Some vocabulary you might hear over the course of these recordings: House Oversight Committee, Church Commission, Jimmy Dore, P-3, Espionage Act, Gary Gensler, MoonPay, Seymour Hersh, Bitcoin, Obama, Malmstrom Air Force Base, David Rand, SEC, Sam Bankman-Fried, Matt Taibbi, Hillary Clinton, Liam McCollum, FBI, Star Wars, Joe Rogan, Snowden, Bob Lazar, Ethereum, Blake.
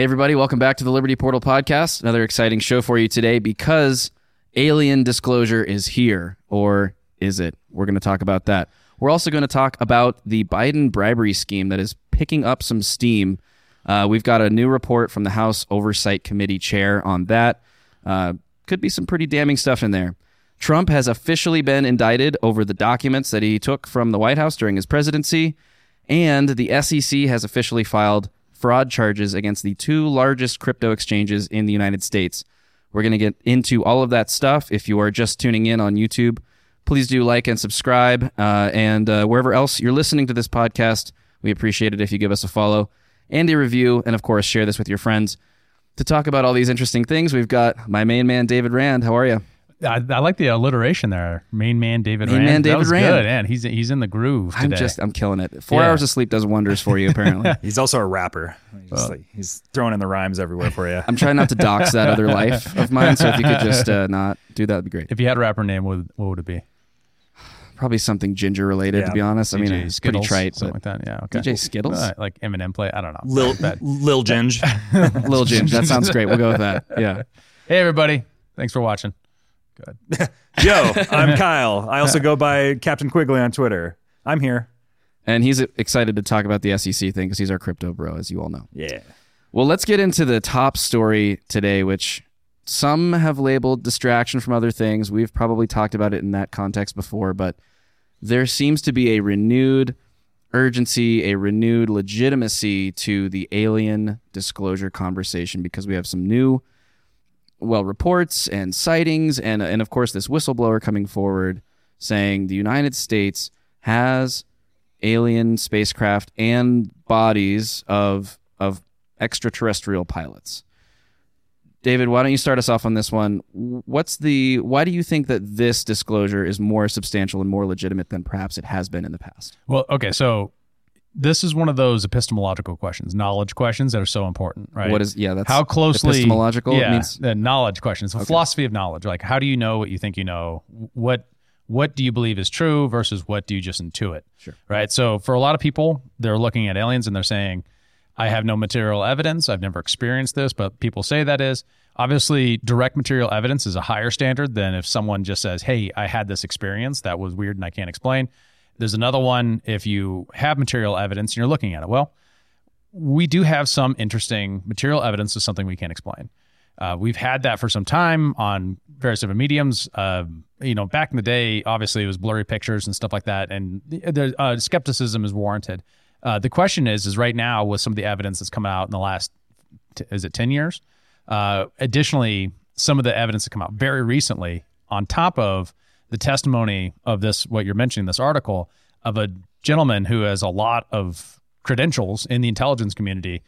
Hey everybody, welcome back to the Liberty Portal Podcast. Another exciting show for you today because alien disclosure is here, or is it? We're going to talk about that. We're also going to talk about the Biden bribery scheme that is picking up some steam. We've got a new report from the House Oversight Committee chair on that. Could be some pretty damning stuff in there. Trump has officially been indicted over the documents that he took from the White House during his presidency, and the SEC has officially filed fraud charges against the two largest crypto exchanges in the United States. We're going to get into all of that stuff. If you are just tuning in on YouTube, please do like and subscribe. And wherever else you're listening to this podcast, we appreciate it if you give us a follow and a review. And of course, share this with your friends. To talk about all these interesting things, we've got my main man, David Rand. How are you? I like the alliteration there. Main man, David Rand. Main man, David Rand. That was good, man. He's in the groove today. I'm killing it. 4 hours of sleep does wonders for you, apparently. He's also a rapper. He's throwing in the rhymes everywhere for you. I'm trying not to dox that other life of mine, so if you could just not do that, would be great. If you had a rapper name, what would it be? Probably something ginger related, to be honest. DJ it's Skittles, pretty trite. Something like that, yeah. Okay. DJ Skittles? Like Eminem play, I don't know. Lil Ginge. Lil Ginge, that sounds great. We'll go with that, yeah. Hey, everybody. Thanks for watching. Yo, I'm Kyle. I also go by Captain Quigley on Twitter. I'm here. And he's excited to talk about the SEC thing because he's our crypto bro, as you all know. Yeah. Well, let's get into the top story today, which some have labeled distraction from other things. We've probably talked about it in that context before, but there seems to be a renewed urgency, a renewed legitimacy to the alien disclosure conversation because we have some new reports and sightings and of course this whistleblower coming forward saying the United States has alien spacecraft and bodies of extraterrestrial pilots. David, why don't you start us off on this one? Why do you think that this disclosure is more substantial and more legitimate than perhaps it has been in the past? Well, okay, so this is one of those epistemological questions, knowledge questions that are so important, right? That's how closely epistemological. Yeah, it means the knowledge questions, the philosophy of knowledge. Like, how do you know what you think you know? What do you believe is true versus what do you just intuit? Sure, right. So for a lot of people, they're looking at aliens and they're saying, "I have no material evidence. I've never experienced this," but people say that is obviously direct material evidence is a higher standard than if someone just says, "Hey, I had this experience that was weird and I can't explain." There's another one if you have material evidence and you're looking at it. Well, we do have some interesting material evidence of something we can't explain. We've had that for some time on various different mediums. Back in the day, obviously, it was blurry pictures and stuff like that, and skepticism is warranted. The question is right now, with some of the evidence that's come out in the last, 10 years? Additionally, some of the evidence that come out very recently on top of the testimony of this, what you're mentioning, this article of a gentleman who has a lot of credentials in the intelligence community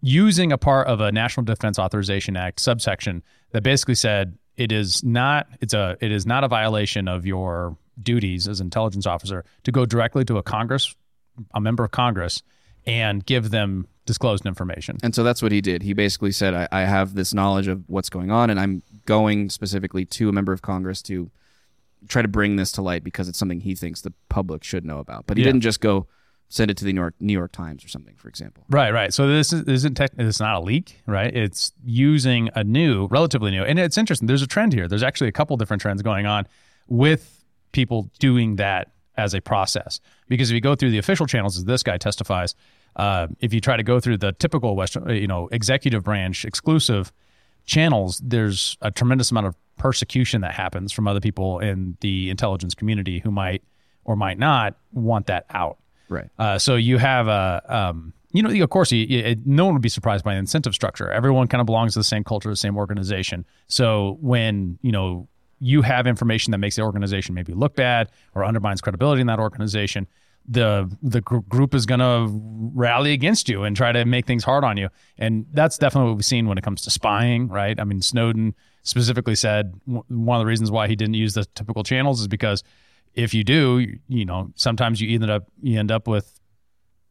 using a part of a National Defense Authorization Act subsection that basically said it is not a violation of your duties as an intelligence officer to go directly to a member of Congress and give them disclosed information. And so that's what he did. He basically said, I have this knowledge of what's going on and I'm going specifically to a member of Congress to try to bring this to light because it's something he thinks the public should know about. But he didn't just go send it to the New York Times or something, for example. Right. So this is not a leak, right? It's using relatively new, and it's interesting. There's a trend here. There's actually a couple different trends going on with people doing that as a process. Because if you go through the official channels, as this guy testifies, if you try to go through the typical Western, executive branch exclusive channels, there's a tremendous amount of persecution that happens from other people in the intelligence community who might or might not want that out. Right. So you have no one would be surprised by the incentive structure. Everyone kind of belongs to the same culture, the same organization. So when, you have information that makes the organization maybe look bad or undermines credibility in that organization, the group is going to rally against you and try to make things hard on you. And that's definitely what we've seen when it comes to spying, right? I mean, Snowden specifically said one of the reasons why he didn't use the typical channels is because if you do, sometimes you end up with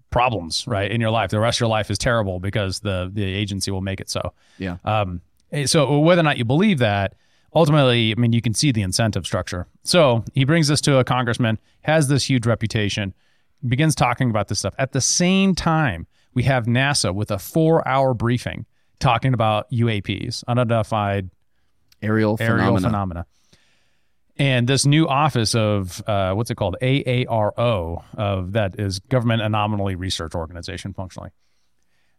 problems, right, in your life. The rest of your life is terrible because the agency will make it so. Yeah. So whether or not you believe that, ultimately, I mean, you can see the incentive structure. So he brings this to a congressman, has this huge reputation, begins talking about this stuff. At the same time, we have NASA with a 4-hour briefing talking about UAPs, unidentified aerial phenomena. And this new office of, what's it called? AARO, that is Government Anomaly Research Organization, functionally.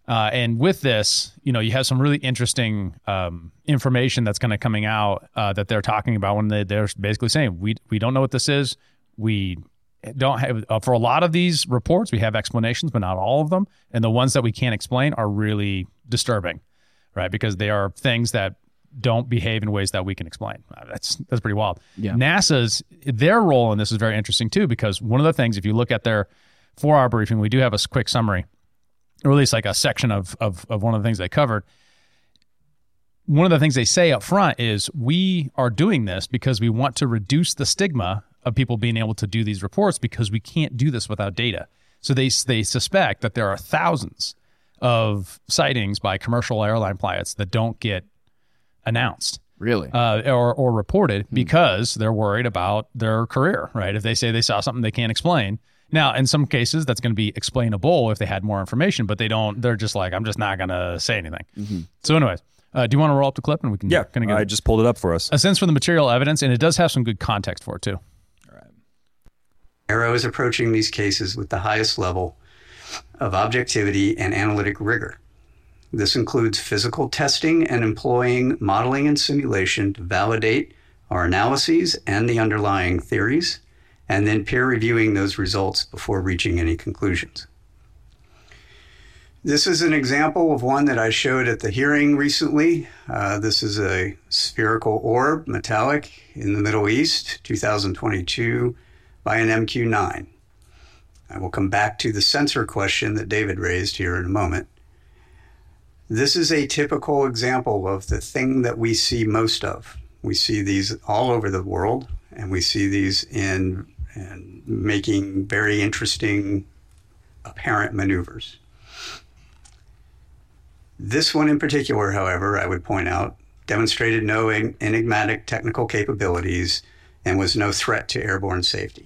And with this, you know, you have some really interesting information that's kind of coming out that they're talking about when they're basically saying, we don't know what this is. We don't have, for a lot of these reports, we have explanations, but not all of them. And the ones that we can't explain are really disturbing, right? Because they are things that don't behave in ways that we can explain. That's pretty wild. Yeah. NASA's, their role in this is very interesting too, because one of the things, if you look at their 4-hour briefing, we do have a quick summary, or at least like a section of one of the things they covered. One of the things they say up front is, we are doing this because we want to reduce the stigma of people being able to do these reports, because we can't do this without data. So they suspect that there are thousands of sightings by commercial airline pilots that don't get announced, really, or reported, because they're worried about their career, right? If they say they saw something they can't explain. Now, in some cases, that's going to be explainable if they had more information, but they don't. They're just like, I'm just not going to say anything. Mm-hmm. So anyways, do you want to roll up the clip and we can? Yeah, kind of I just pulled it up for us. A sense for the material evidence, and it does have some good context for it too. All right. AARO is approaching these cases with the highest level of objectivity and analytic rigor. This includes physical testing and employing modeling and simulation to validate our analyses and the underlying theories, and then peer reviewing those results before reaching any conclusions. This is an example of one that I showed at the hearing recently. This is a spherical orb, metallic, in the Middle East, 2022, by an MQ-9. I will come back to the sensor question that David raised here in a moment. This is a typical example of the thing that we see most of. We see these all over the world, and we see these in making very interesting apparent maneuvers. This one in particular, however, I would point out, demonstrated no enigmatic technical capabilities and was no threat to airborne safety.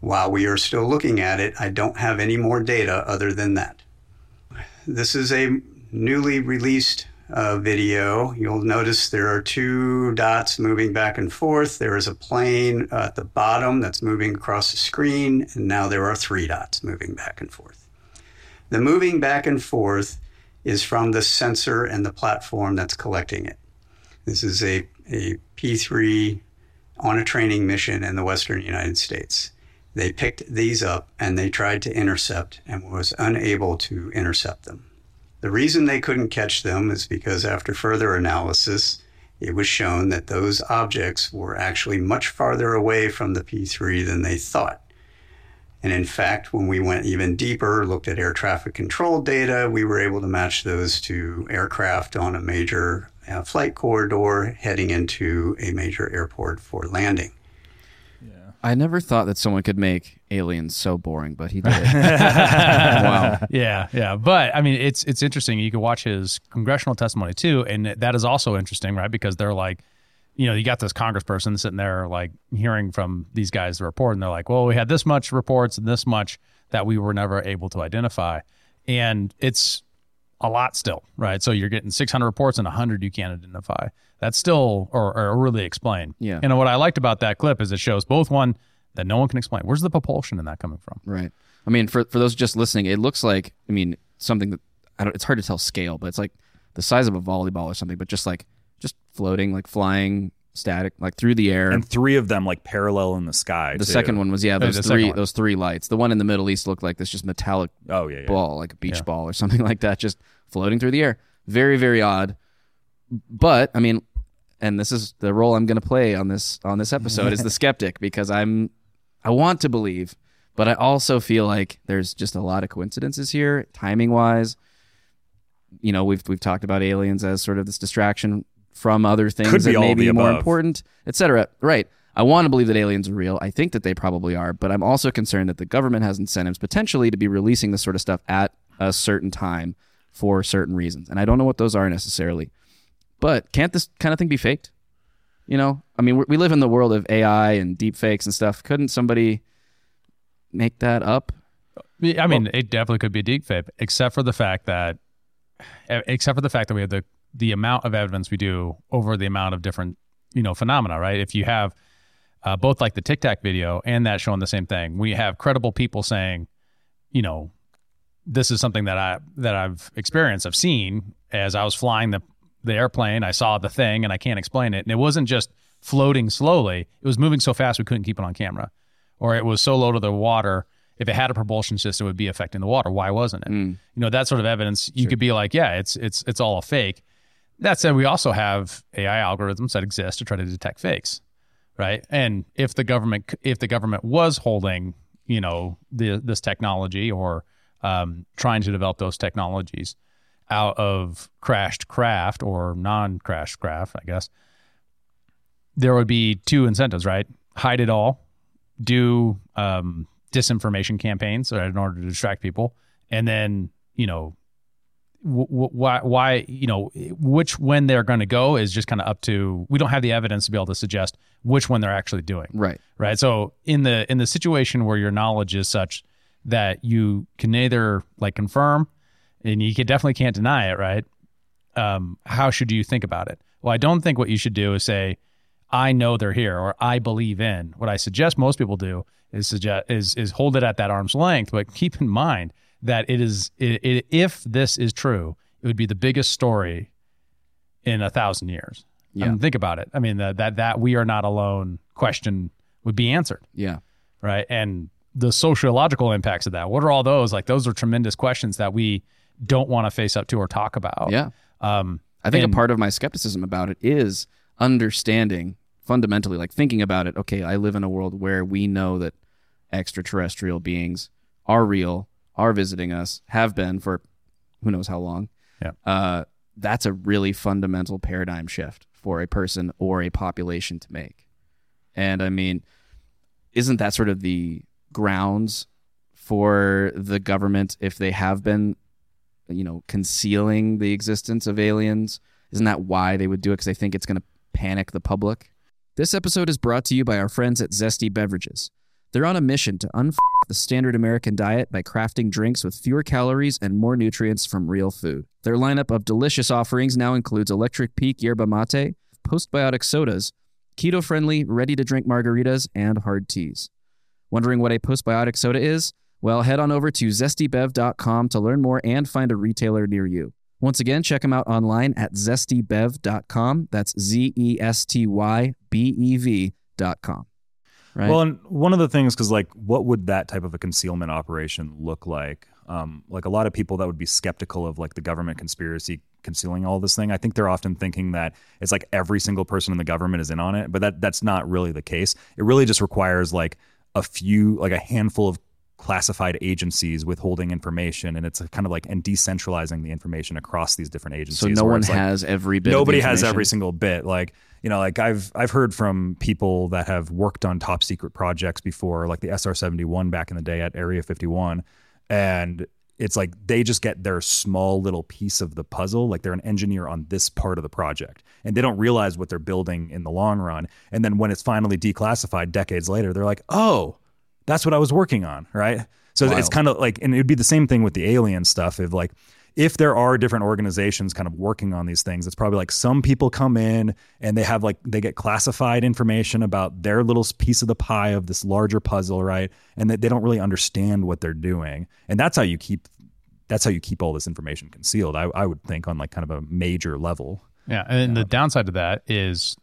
While we are still looking at it, I don't have any more data other than that. This is a newly released video. You'll notice there are two dots moving back and forth. There is a plane at the bottom that's moving across the screen, and now there are three dots moving back and forth. The moving back and forth is from the sensor and the platform that's collecting it. This is a P-3 on a training mission in the Western United States. They picked these up and they tried to intercept and was unable to intercept them. The reason they couldn't catch them is because after further analysis, it was shown that those objects were actually much farther away from the P-3 than they thought. And in fact, when we went even deeper, looked at air traffic control data, we were able to match those to aircraft on a major flight corridor heading into a major airport for landing. I never thought that someone could make aliens so boring, but he did. Wow. Yeah. But, I mean, it's interesting. You can watch his congressional testimony, too, and that is also interesting, right? Because they're like, you know, you got this congressperson sitting there, like, hearing from these guys the report, and they're like, well, we had this much reports and this much that we were never able to identify. And it's a lot still, right? So you're getting 600 reports and 100 you can't identify. That's still, or really explain. Yeah. And what I liked about that clip is it shows both one that no one can explain. Where's the propulsion in that coming from? Right. I mean, for those just listening, it looks like, I mean, something that, it's hard to tell scale, but it's like the size of a volleyball or something, but just floating, like flying, static, like through the air. And three of them like parallel in the sky. The second one was, those three lights. The one in the Middle East looked like this just metallic ball, like a beach ball or something like that, just floating through the air. Very, very odd. But, I mean... And this is the role I'm going to play on this episode is the skeptic, because I want to believe, but I also feel like there's just a lot of coincidences here, timing wise. You know, we've talked about aliens as sort of this distraction from other things could that may be more important, etc. Right? I want to believe that aliens are real. I think that they probably are, but I'm also concerned that the government has incentives potentially to be releasing this sort of stuff at a certain time for certain reasons, and I don't know what those are necessarily. But can't this kind of thing be faked? You know, I mean, we live in the world of AI and deep fakes and stuff. Couldn't somebody make that up? I mean, it definitely could be a deep fake, except for the fact that we have the amount of evidence we do over the amount of different, phenomena, right? If you have both like the Tic Tac video and that showing the same thing, we have credible people saying, this is something that I've experienced. I've seen as I was flying the airplane, I saw the thing and I can't explain it. And it wasn't just floating slowly. It was moving so fast we couldn't keep it on camera, or it was so low to the water. If it had a propulsion system, it would be affecting the water. Why wasn't it? That sort of evidence, you could be like, yeah, it's all a fake. That said, we also have AI algorithms that exist to try to detect fakes, right? And if the government was holding, this technology or trying to develop those technologies out of crashed craft or non-crashed craft, I guess, there would be two incentives, right? Hide it all, do disinformation campaigns in order to distract people, and then, which when they're going to go is just kind of up to, we don't have the evidence to be able to suggest which one they're actually doing. Right. So in the situation where your knowledge is such that you can neither confirm and you definitely can't deny it, right? How should you think about it? Well, I don't think what you should do is say, I know they're here, or I believe in. What I suggest most people do is hold it at that arm's length, but keep in mind that it is, if this is true, it would be the biggest story in 1,000 years. Yeah. I mean, think about it. I mean, that we are not alone question would be answered. Yeah. Right. And the sociological impacts of that, what are all those? Those are tremendous questions that we don't want to face up to or talk about. Yeah. I think a part of my skepticism about it is understanding fundamentally, thinking about it. Okay, I live in a world where we know that extraterrestrial beings are real, are visiting us, have been for who knows how long. Yeah. That's a really fundamental paradigm shift for a person or a population to make. And I mean, isn't that sort of the grounds for the government if they have been, concealing the existence of aliens? Isn't that why they would do it? Because they think it's going to panic the public? This episode is brought to you by our friends at Zesty Beverages. They're on a mission to unfuck the standard American diet by crafting drinks with fewer calories and more nutrients from real food. Their lineup of delicious offerings now includes Electric Peak Yerba Mate, postbiotic sodas, keto-friendly, ready-to-drink margaritas, and hard teas. Wondering what a postbiotic soda is? Well, head on over to zestybev.com to learn more and find a retailer near you. Once again, check them out online at zestybev.com. That's zestybev.com. Right. Well, and one of the things, because what would that type of a concealment operation look like? A lot of people that would be skeptical of the government conspiracy concealing all this thing, I think they're often thinking that it's every single person in the government is in on it, but that's not really the case. It really just requires a handful of classified agencies withholding information, and it's and decentralizing the information across these different agencies. So no one has every bit. Nobody has every single bit. I've heard from people that have worked on top secret projects before, like the SR-71 back in the day at Area 51, and it's they just get their small little piece of the puzzle. They're an engineer on this part of the project, and they don't realize what they're building in the long run. And then when it's finally declassified decades later, they're like, oh, that's what I was working on, right? So Wild. It's and it would be the same thing with the alien stuff. If there are different organizations working on these things, it's probably some people come in and they have they get classified information about their little piece of the pie of this larger puzzle, right? And that they don't really understand what they're doing. And that's how you keep all this information concealed, I would think, on a major level. Yeah, and the downside to that is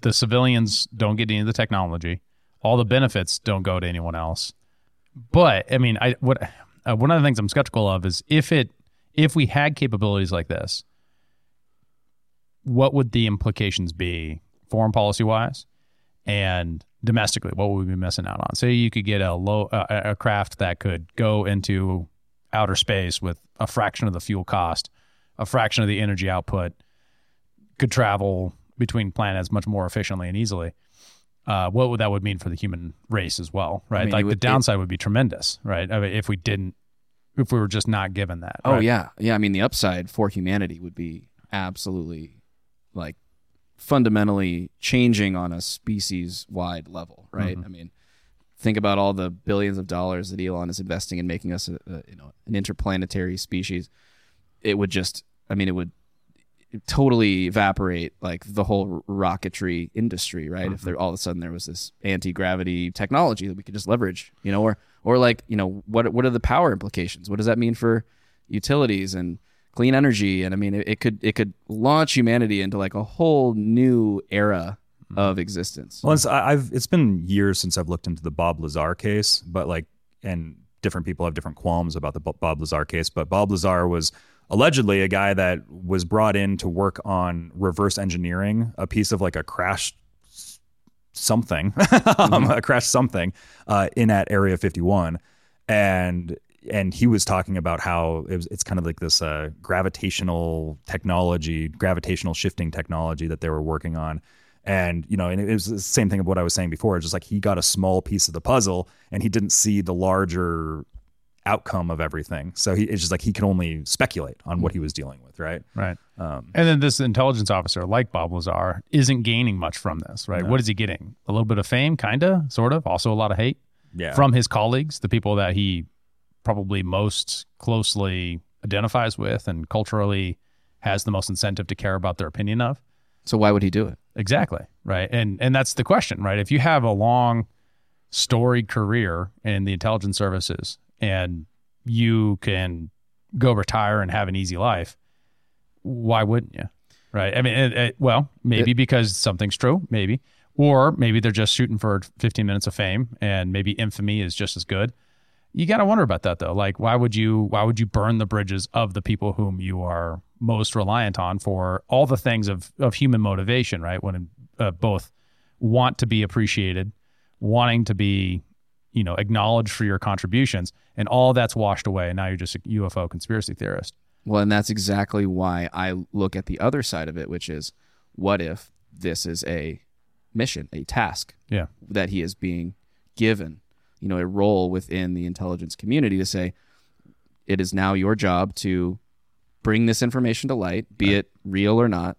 the civilians don't get any of the technology. All the benefits don't go to anyone else. But I mean, one of the things I'm skeptical of is if we had capabilities like this, what would the implications be foreign policy wise and domestically? What would we be missing out on? Say you could get a craft that could go into outer space with a fraction of the fuel cost, a fraction of the energy output, could travel between planets much more efficiently and easily. What would that mean for the human race as well, right? I mean, the downside would be tremendous, right? I mean, if we were just not given that. Oh, right? Yeah. I mean, the upside for humanity would be absolutely fundamentally changing on a species-wide level, right? Mm-hmm. I mean, think about all the billions of dollars that Elon is investing in making us an interplanetary species, it would just, I mean, it would totally evaporate like the whole rocketry industry, right? Mm-hmm. If there all of a sudden there was this anti-gravity technology that we could just leverage, you know, or like, you know, what are the power implications? What does that mean for utilities and clean energy? And I mean, it could launch humanity into like a whole new era of existence. Well, it's been years since I've looked into the Bob Lazar case, but like, and different people have different qualms about the Bob Lazar case, but Bob Lazar was allegedly a guy that was brought in to work on reverse engineering a piece of like a crashed something, in at Area 51. And he was talking about how it's kind of like this gravitational shifting technology that they were working on. And, you know, and it was the same thing of what I was saying before, just like he got a small piece of the puzzle and he didn't see the larger outcome of everything. So it's just like he could only speculate on what he was dealing with, right? Right. And then this intelligence officer, like Bob Lazar, isn't gaining much from this, right? No. What is he getting? A little bit of fame, kind of, sort of, also a lot of hate from his colleagues, the people that he probably most closely identifies with and culturally has the most incentive to care about their opinion of. So why would he do it? Exactly. Right. And that's the question, right? If you have a long storied career in the intelligence services and you can go retire and have an easy life, why wouldn't you? Right. I mean, because something's true, maybe, or maybe they're just shooting for 15 minutes of fame and maybe infamy is just as good. You got to wonder about that though. Like, why would you burn the bridges of the people whom you are most reliant on for all the things of human motivation, right? When both want to be appreciated, wanting to be, you know, acknowledged for your contributions, and all that's washed away. And now you're just a UFO conspiracy theorist. Well, and that's exactly why I look at the other side of it, which is what if this is a mission, a task that he is being given, you know, a role within the intelligence community to say, it is now your job to bring this information to light, be it real or not,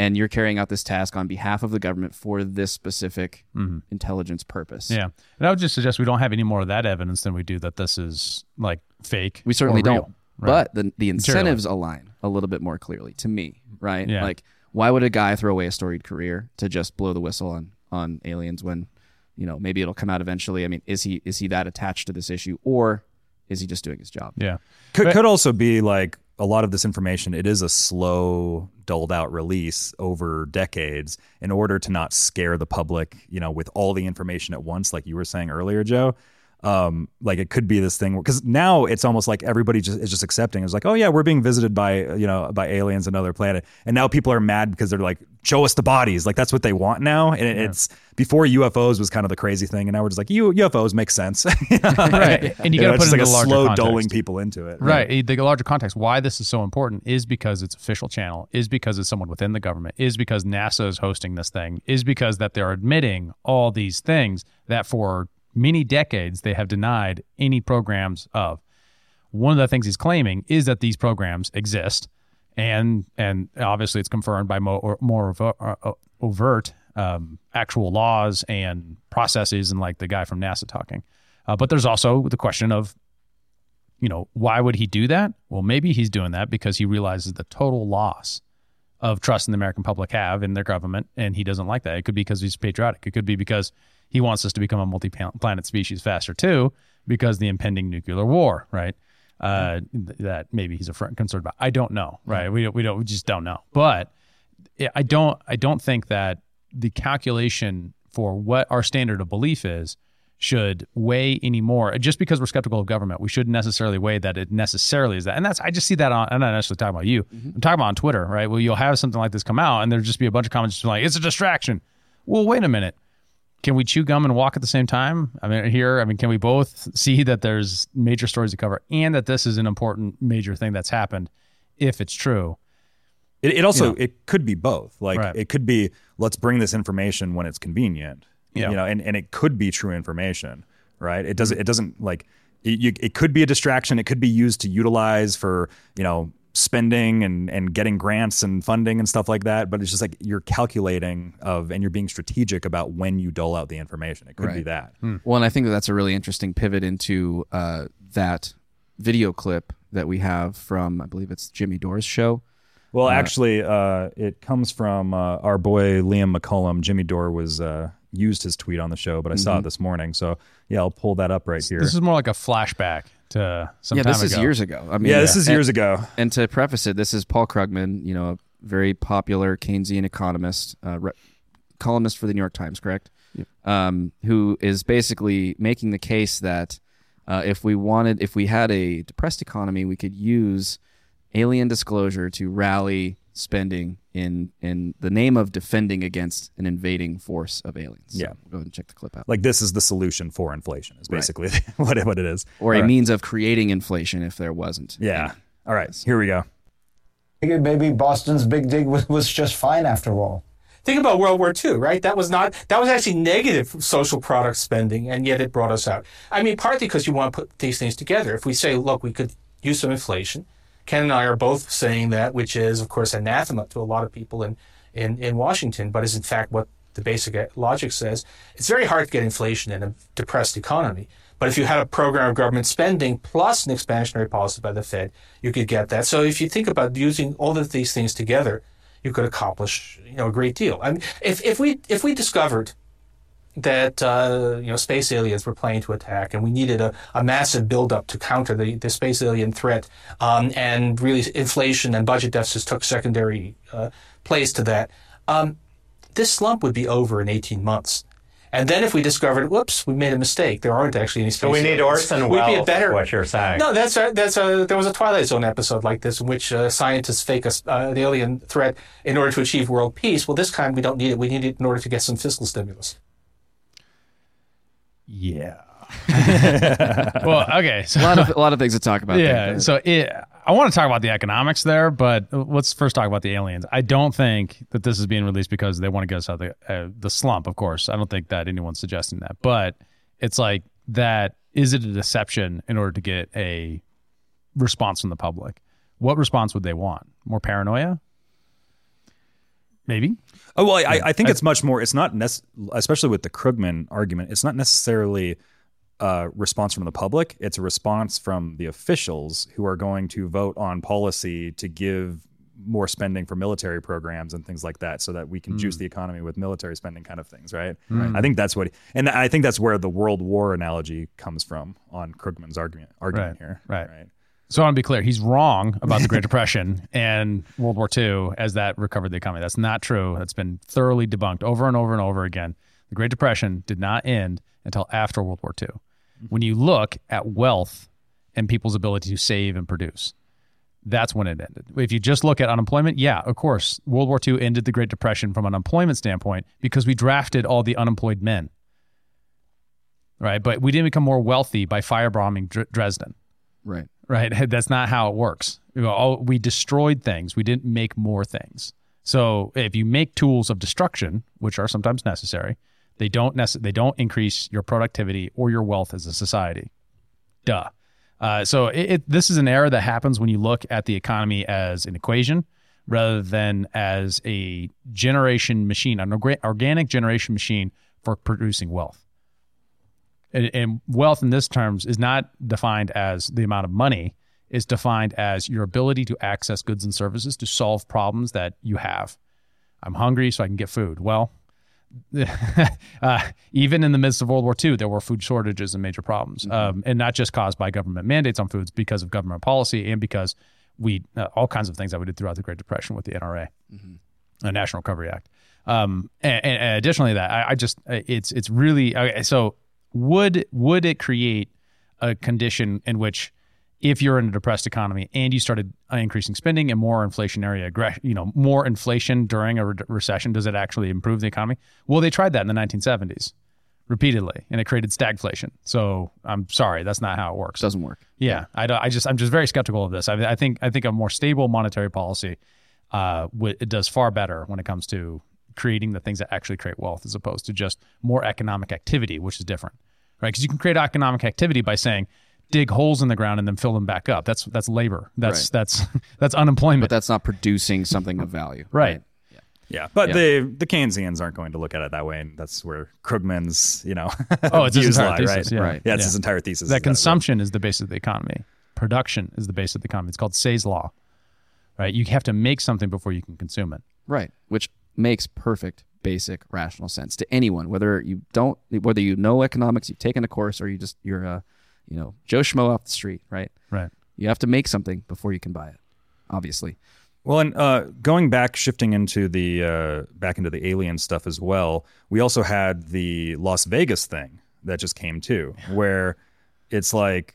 and you're carrying out this task on behalf of the government for this specific intelligence purpose. Yeah. And I would just suggest we don't have any more of that evidence than we do that this is like fake. We certainly don't. Right? But the incentives align a little bit more clearly to me, right? Yeah. Like, why would a guy throw away a storied career to just blow the whistle on aliens when, you know, maybe it'll come out eventually? I mean, is he that attached to this issue, or is he just doing his job? Yeah. Could also be like, a lot of this information, it is a slow, dulled out release over decades in order to not scare the public, you know, with all the information at once, like you were saying earlier, Joe. Like it could be this thing, because now it's almost like everybody is just accepting. It's like, oh yeah, we're being visited by aliens, another planet. And now people are mad because they're like, show us the bodies. Like that's what they want now. And it's before UFOs was kind of the crazy thing. And now we're just like, UFOs make sense. Right. And you got to put into like a larger slow context. Dulling people into it. Right. Right. The larger context, why this is so important is because it's official channel, is because it's someone within the government, is because NASA is hosting this thing, is because that they're admitting all these things that for many decades they have denied any programs of. One of the things he's claiming is that these programs exist, and obviously it's confirmed by more overt actual laws and processes, and like the guy from NASA talking. But there's also the question of, you know, why would he do that? Well, maybe he's doing that because he realizes the total loss of trust in the American public have in their government, and he doesn't like that. It could be because he's patriotic. It could be because he wants us to become a multi-planet species faster too, because the impending nuclear war, right? That maybe he's concerned about. I don't know, right? We just don't know. But I don't think that the calculation for what our standard of belief is should weigh any more. Just because we're skeptical of government, we shouldn't necessarily weigh that it necessarily is that. And that's, I just see that on, I'm not necessarily talking about you. Mm-hmm. I'm talking about on Twitter, right? Well, you'll have something like this come out and there'll just be a bunch of comments like, it's a distraction. Well, wait a minute. Can we chew gum and walk at the same time? Can we both see that there's major stories to cover and that this is an important major thing that's happened if it's true? It could be both. Like It could be, let's bring this information when it's convenient, you know, and it could be true information, right? It doesn't like, it could be a distraction. It could be used to utilize for, you know, spending and getting grants and funding and stuff like that. But it's just like you're calculating and you're being strategic about when you dole out the information. It could be that. Well, and I think that's a really interesting pivot into that video clip that we have from, I believe it's Jimmy Dore's show. Well, actually, it comes from our boy Liam McCollum. Jimmy Dore was used his tweet on the show, but I saw it this morning. So yeah, I'll pull that up right here. This is more like a flashback to some time ago. This is years ago. I mean, this is years ago. And to preface it, this is Paul Krugman, you know, a very popular Keynesian economist, columnist for the New York Times, correct? Yep. Who is basically making the case that if we had a depressed economy, we could use alien disclosure to rally spending in the name of defending against an invading force of aliens. So we'll go ahead and check the clip out. Like, this is the solution for inflation is basically what it is. Or a means of creating inflation if there wasn't. Yeah. Any. All right. Here we go. Maybe Boston's big dig was just fine after all. Think about World War II, right? That was actually negative social product spending, and yet it brought us out. I mean, partly because you want to put these things together. If we say, look, we could use some inflation, Ken and I are both saying that, which is, of course, anathema to a lot of people in Washington, but is in fact what the basic logic says. It's very hard to get inflation in a depressed economy. But if you had a program of government spending plus an expansionary policy by the Fed, you could get that. So if you think about using all of these things together, you could accomplish, you know, a great deal. I mean, if we discovered that space aliens were planning to attack, and we needed a massive buildup to counter the space alien threat, and really inflation and budget deficits took secondary place to that. This slump would be over in 18 months. And then if we discovered, whoops, we made a mistake. There aren't actually any space aliens. So we need orphan wealth, is what you're saying. No, there was a Twilight Zone episode like this in which scientists fake an alien threat in order to achieve world peace. Well, this time we don't need it. We need it in order to get some fiscal stimulus. Yeah. Well, okay. So, a lot of things to talk about. Yeah. There. So I want to talk about the economics there, but let's first talk about the aliens. I don't think that this is being released because they want to get us out of the slump, of course. I don't think that anyone's suggesting that. But it's like that. Is it a deception in order to get a response from the public? What response would they want? More paranoia? Maybe. Oh, well, I think it's much more. It's not especially with the Krugman argument. It's not necessarily a response from the public. It's a response from the officials who are going to vote on policy to give more spending for military programs and things like that, so that we can juice the economy with military spending kind of things, right? I think that's what, and I think that's where the World War analogy comes from on Krugman's argument here. Right. So I want to be clear, he's wrong about the Great Depression and World War II as that recovered the economy. That's not true. That's been thoroughly debunked over and over and over again. The Great Depression did not end until after World War II. When you look at wealth and people's ability to save and produce, that's when it ended. If you just look at unemployment, yeah, of course, World War II ended the Great Depression from an unemployment standpoint because we drafted all the unemployed men, right? But we didn't become more wealthy by firebombing Dresden. Right. That's not how it works. We destroyed things. We didn't make more things. So if you make tools of destruction, which are sometimes necessary, they don't increase your productivity or your wealth as a society. Duh. So this is an error that happens when you look at the economy as an equation rather than as a generation machine, an organic generation machine for producing wealth. And wealth in this terms is not defined as the amount of money. It's defined as your ability to access goods and services to solve problems that you have. I'm hungry, so I can get food. Well, even in the midst of World War II, there were food shortages and major problems, and not just caused by government mandates on foods, because of government policy and because we all kinds of things that we did throughout the Great Depression with the NRA, the National Recovery Act. And additionally to that, it's really... Okay, so... Would it create a condition in which, if you're in a depressed economy and you started increasing spending and more inflationary aggression, more inflation during a recession, does it actually improve the economy? Well, they tried that in the 1970s repeatedly, and it created stagflation. So I'm sorry, that's not how it works. Doesn't work. Yeah, I'm just very skeptical of this. I think a more stable monetary policy it does far better when it comes to creating the things that actually create wealth, as opposed to just more economic activity, which is different. Right? Because you can create economic activity by saying, dig holes in the ground and then fill them back up. That's labor. That's unemployment. But that's not producing something of value. Right. Yeah, but the Keynesians aren't going to look at it that way, and that's where Krugman's, it's his entire thesis, right? Yeah. Right. Yeah, it's his entire thesis. That consumption is the base of the economy. Production is the base of the economy. It's called Say's Law, right? You have to make something before you can consume it. Right, which makes perfect, basic, rational sense to anyone, whether you know economics, you've taken a course, or you're Joe Schmo off the street, right? Right. You have to make something before you can buy it, obviously. Well, and shifting into the back into the alien stuff as well, we also had the Las Vegas thing that just came too, where it's like,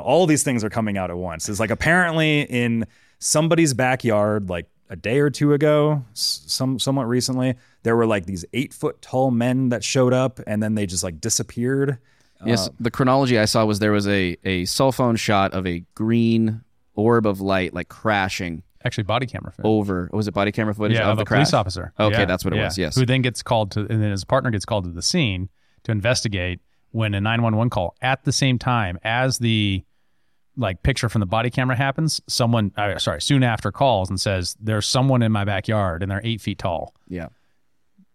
all these things are coming out at once. It's like apparently in somebody's backyard, like a day or two ago, somewhat recently, there were like these 8-foot tall men that showed up and then they just like disappeared. Yes, the chronology I saw was there was a cell phone shot of a green orb of light like crashing. Actually, body camera footage. Was it body camera footage of the crash? Police officer. Okay, yeah. That's what it was, yes. Who then gets called to, and then his partner gets called to the scene to investigate when a 911 call at the same time as the picture from the body camera happens, soon after calls and says, there's someone in my backyard and they're 8 feet tall. Yeah.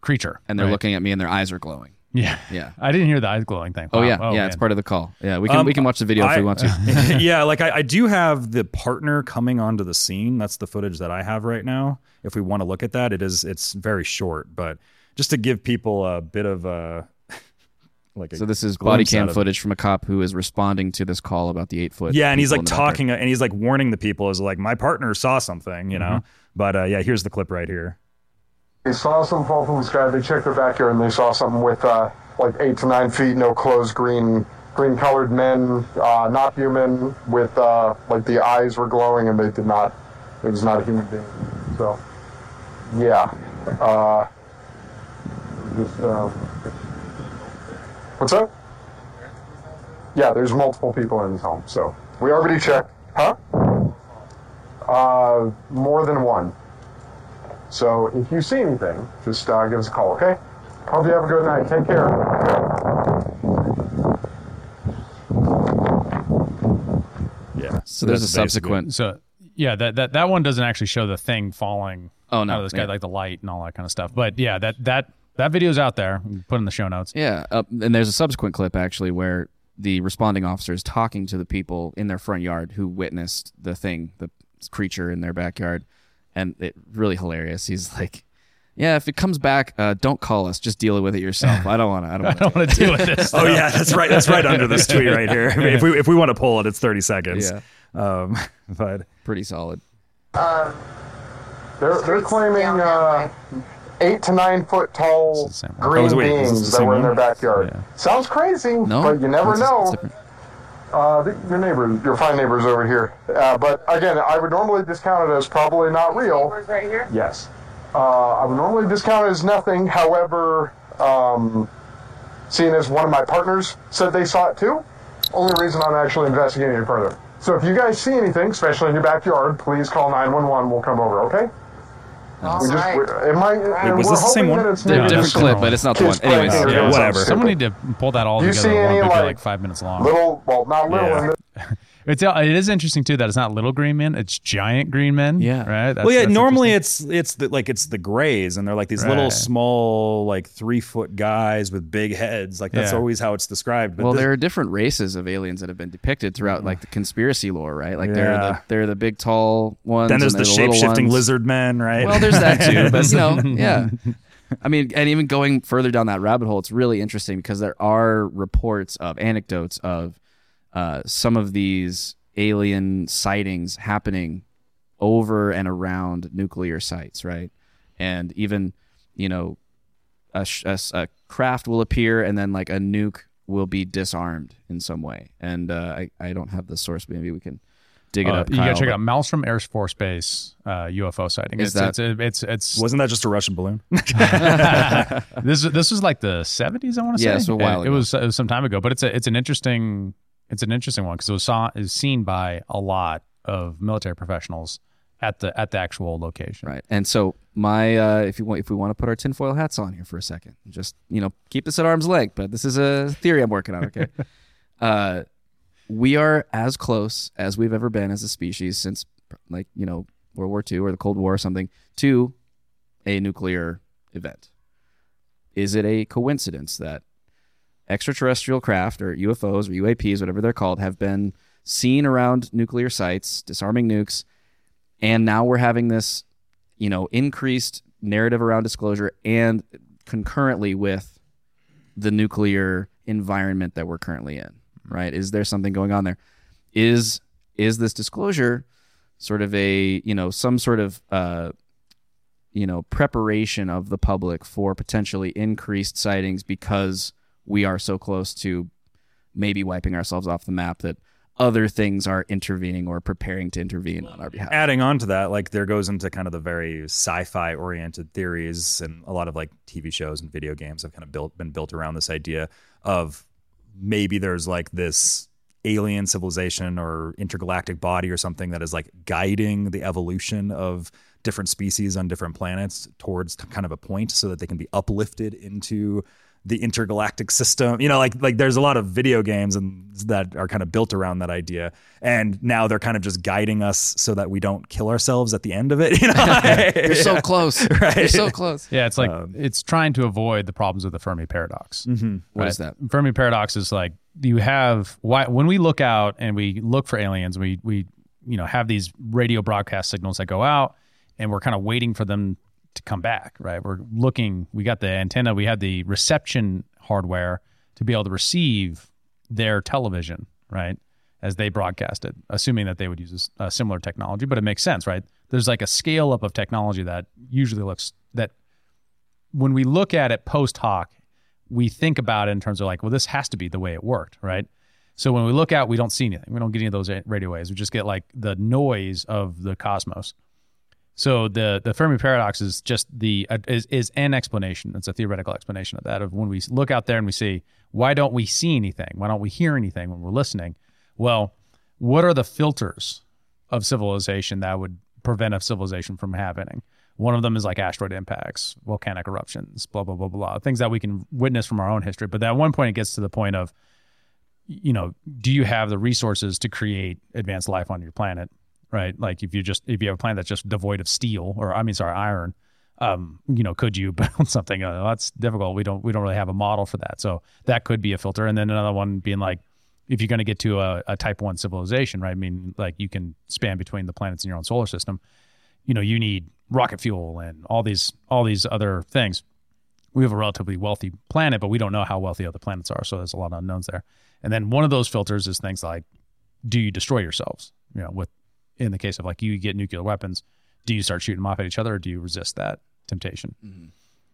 Creature. And they're looking at me and their eyes are glowing. Yeah. Yeah. I didn't hear the eyes glowing thing. Wow. Oh, yeah. Oh, yeah. Man. It's part of the call. Yeah. We can watch the video if we want to. Yeah. I do have the partner coming onto the scene. That's the footage that I have right now. If we want to look at that, it's very short, but just to give people a bit of a. So this is body cam footage from a cop who is responding to this call about the 8-foot. Yeah, and he's like talking and he's like warning the people as like, my partner saw something, you know. But here's the clip right here. They saw some fall from the sky. They checked their backyard and they saw something with 8 to 9 feet, no clothes, green colored men, not human, with the eyes were glowing and it was not a human being. So, yeah. What's up? Yeah, there's multiple people in his home, so we already checked. Huh? More than one. So if you see anything, just give us a call, okay? Hope you have a good night. Take care. Yeah. So there's a subsequent. So yeah, that one doesn't actually show the thing falling. Oh no, out of the sky, like the light and all that kind of stuff. But yeah, that video's out there. We can put it in the show notes. Yeah, and there's a subsequent clip, actually, where the responding officer is talking to the people in their front yard who witnessed the thing, the creature in their backyard, and it's really hilarious. He's like, yeah, if it comes back, don't call us. Just deal with it yourself. I don't want to deal with this. Oh, yeah, that's right. That's right under this tweet right here. I mean, if we want to pull it, it's 30 seconds. Yeah. But pretty solid. They're claiming... 8 to 9 foot tall green beings that were in their backyard. Yeah. Sounds crazy, but you never know. Your neighbors, your fine neighbors over here. But again, I would normally discount it as probably not real. Right here? Yes. I would normally discount it as nothing. However, seeing as one of my partners said they saw it too, only reason I'm actually investigating it further. So if you guys see anything, especially in your backyard, please call 911. We'll come over, okay? Was this the same one? It's different clip, but it's not the one. Anyways, whatever. Someone need to pull that all together. Like 5 minutes long. Not little. Yeah. It is interesting too that it's not little green men; it's giant green men. Yeah, right. Normally it's the grays, and they're like these little small 3-foot guys with big heads. Like that's always how it's described. But there are different races of aliens that have been depicted throughout the conspiracy lore, right? They're the big tall ones. Then there's the shape-shifting lizard men, right? Well, there's that too, but yeah. I mean, and even going further down that rabbit hole, it's really interesting because there are reports of anecdotes of. Some of these alien sightings happening over and around nuclear sites, right? And even, a craft will appear and then a nuke will be disarmed in some way. And I don't have the source. Maybe we can dig it up. You got to check out Malmstrom Air Force Base UFO sighting. Wasn't that just a Russian balloon? This was like the 70s, I want to say. Yeah, so a while ago. It was some time ago, but it's an interesting one because it was seen by a lot of military professionals at the actual location. Right, and so my if we want to put our tinfoil hats on here for a second, just keep this at arm's length. But this is a theory I'm working on. Okay, we are as close as we've ever been as a species since, like, you know, World War II or the Cold War or something, to a nuclear event. Is it a coincidence that extraterrestrial craft or UFOs or UAPs, whatever they're called, have been seen around nuclear sites, disarming nukes, and now we're having this, you know, increased narrative around disclosure and concurrently with the nuclear environment that we're currently in, right? Is there something going on there? Is this disclosure sort of a, you know, some sort of, you know, preparation of the public for potentially increased sightings because we are so close to maybe wiping ourselves off the map that other things are intervening or preparing to intervene on our behalf? Adding on to that, like, there goes into kind of the very sci-fi oriented theories, and a lot of like TV shows and video games have kind of been built around this idea of maybe there's like this alien civilization or intergalactic body or something that is like guiding the evolution of different species on different planets towards kind of a point so that they can be uplifted into the intergalactic system. You know, like there's a lot of video games and that are kind of built around that idea. And now they're kind of just guiding us so that we don't kill ourselves at the end of it. You know? You're so close. Right? You're so close. Yeah, it's like it's trying to avoid the problems of the Fermi paradox. Mm-hmm. What is that? Fermi paradox is like you have when we look out and we look for aliens, we you know have these radio broadcast signals that go out and we're kind of waiting for them to come back, right? We're looking, we got the antenna, we had the reception hardware to be able to receive their television, right? As they broadcast it, assuming that they would use a similar technology, but it makes sense, right? There's like a scale up of technology that usually looks, that when we look at it post hoc, we think about it in terms of like, well, this has to be the way it worked, right? So when we look out, we don't see anything. We don't get any of those radio waves. We just get like the noise of the cosmos. So the Fermi paradox is just is an explanation. It's a theoretical explanation of that, of when we look out there and we see, why don't we see anything? Why don't we hear anything when we're listening? Well, what are the filters of civilization that would prevent a civilization from happening? One of them is like asteroid impacts, volcanic eruptions, blah, blah, blah, blah, things that we can witness from our own history. But at one point it gets to the point of, you know, do you have the resources to create advanced life on your planet? Right, like if you have a planet that's just devoid of iron, you know, could you build something? That's difficult. We don't really have a model for that, so that could be a filter. And then another one being like, if you're going to get to a type 1 civilization, right? I mean, like you can span between the planets in your own solar system. You know, you need rocket fuel and all these other things. We have a relatively wealthy planet, but we don't know how wealthy other planets are, so there's a lot of unknowns there. And then one of those filters is things like, do you destroy yourselves? You know, in the case of like you get nuclear weapons, do you start shooting them off at each other or do you resist that temptation? Mm-hmm.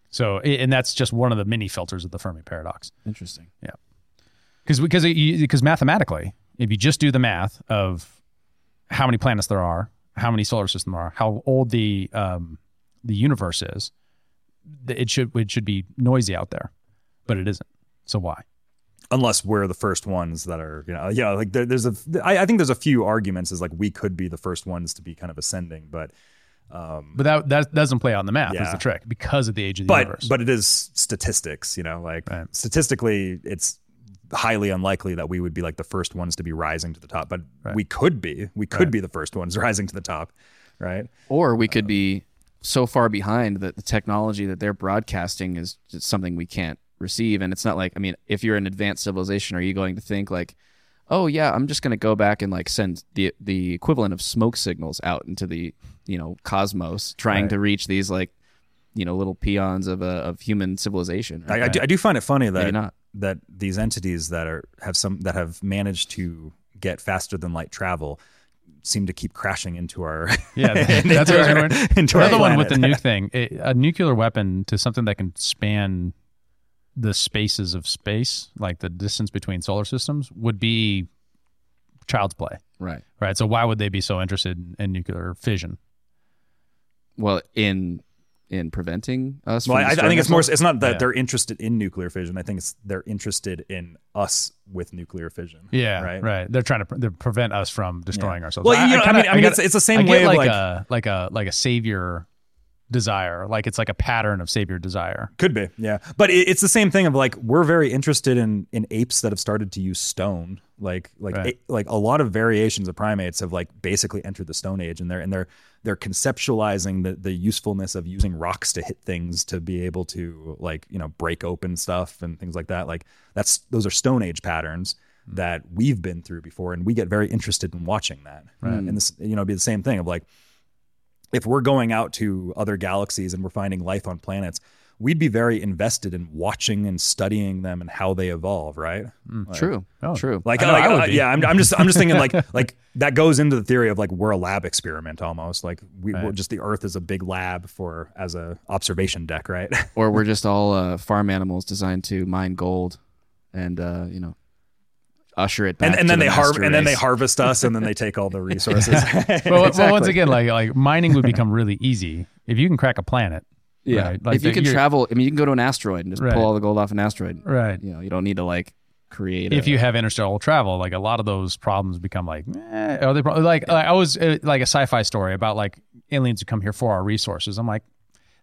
So, and that's just one of the many filters of the Fermi paradox. Interesting. Yeah. Because mathematically, if you just do the math of how many planets there are, how many solar systems there are, how old the universe is, it should be noisy out there, but it isn't. So why? Unless we're the first ones that are, you know, like I think there's a few arguments as like we could be the first ones to be kind of ascending, but that doesn't play out in the math. Yeah. Is the trick because of the age of the universe. But it is statistics, you know, like right. Statistically, it's highly unlikely that we would be like the first ones to be rising to the top, but right. we could be the first ones rising to the top, right? Or we could be so far behind that the technology that they're broadcasting is just something we can't receive. And it's not like, I mean, if you're an advanced civilization, are you going to think like, oh yeah, I'm just going to go back and like send the equivalent of smoke signals out into the, you know, cosmos, trying right. to reach these like, you know, little peons of human civilization. Right? I do find it funny that these entities that have managed to get faster than light travel seem to keep crashing into our that's what I was going to. Another one with the nuke thing, a nuclear weapon to something that can span the spaces of space, like the distance between solar systems, would be child's play. Right. Right. So why would they be so interested in nuclear fission? Well, in preventing us. Well, I think it's more, it's not that they're interested in nuclear fission. I think it's they're interested in us with nuclear fission. Yeah. Right. Right. They're trying to prevent us from destroying ourselves. Well, I mean, it's the same way like a savior desire, like it's like a pattern of savior desire, could be, but it's the same thing of like we're very interested in apes that have started to use stone, Like a lot of variations of primates have like basically entered the Stone Age, and they're conceptualizing the usefulness of using rocks to hit things to be able to like, you know, break open stuff and things like that. Like that's, those are Stone Age patterns that we've been through before, and we get very interested in watching that. Right? And this, you know, it'd be the same thing of like, if we're going out to other galaxies and we're finding life on planets, we'd be very invested in watching and studying them and how they evolve, right? True. I'm just thinking like that goes into the theory of like we're a lab experiment almost. Like we're just, the Earth is a big lab as a observation deck, right? Or we're just all farm animals designed to mine gold and you know, usher it back. And then they harvest us, and then they take all the resources. Well, once again, like mining would become really easy if you can crack a planet. Yeah, right. Like if you can travel, I mean, you can go to an asteroid and just pull all the gold off an asteroid. Right. You know, you don't need to like create. If you have interstellar travel, like a lot of those problems become like, are they like? I was like a sci-fi story about like aliens who come here for our resources. I'm like,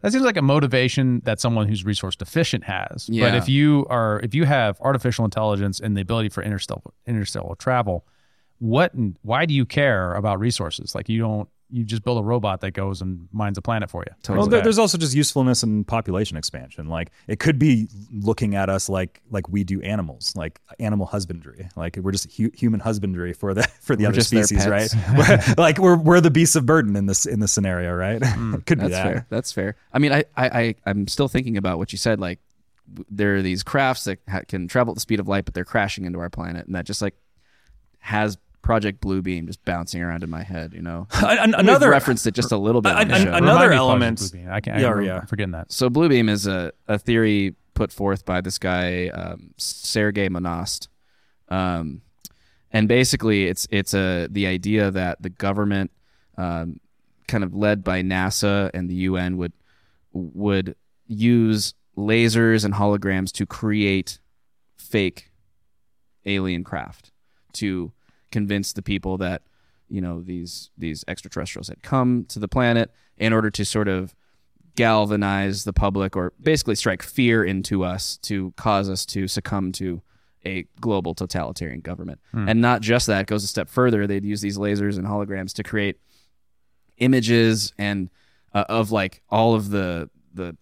that seems like a motivation that someone who's resource deficient has. Yeah. But if you have artificial intelligence and the ability for interstellar travel, why do you care about resources? Like you don't. You just build a robot that goes and mines a planet for you. Totally. Well, there's also just usefulness and population expansion. Like it could be looking at us like we do animals, like animal husbandry. Like we're just human husbandry for the other species, right? Like we're the beasts of burden in this scenario, right? Could be that. That's fair. I mean, I'm still thinking about what you said. Like there are these crafts that can travel at the speed of light, but they're crashing into our planet, and that just like has Project Blue Beam just bouncing around in my head, you know. Another reference it just a little bit. Another element. I'm forgetting that. So Blue Beam is a theory put forth by this guy Sergei Monast, and basically it's the idea that the government, kind of led by NASA and the UN, would use lasers and holograms to create fake alien craft to convince the people that, you know, these extraterrestrials had come to the planet in order to sort of galvanize the public, or basically strike fear into us to cause us to succumb to a global totalitarian government. And not just that, it goes a step further. They'd use these lasers and holograms to create images and of like all of the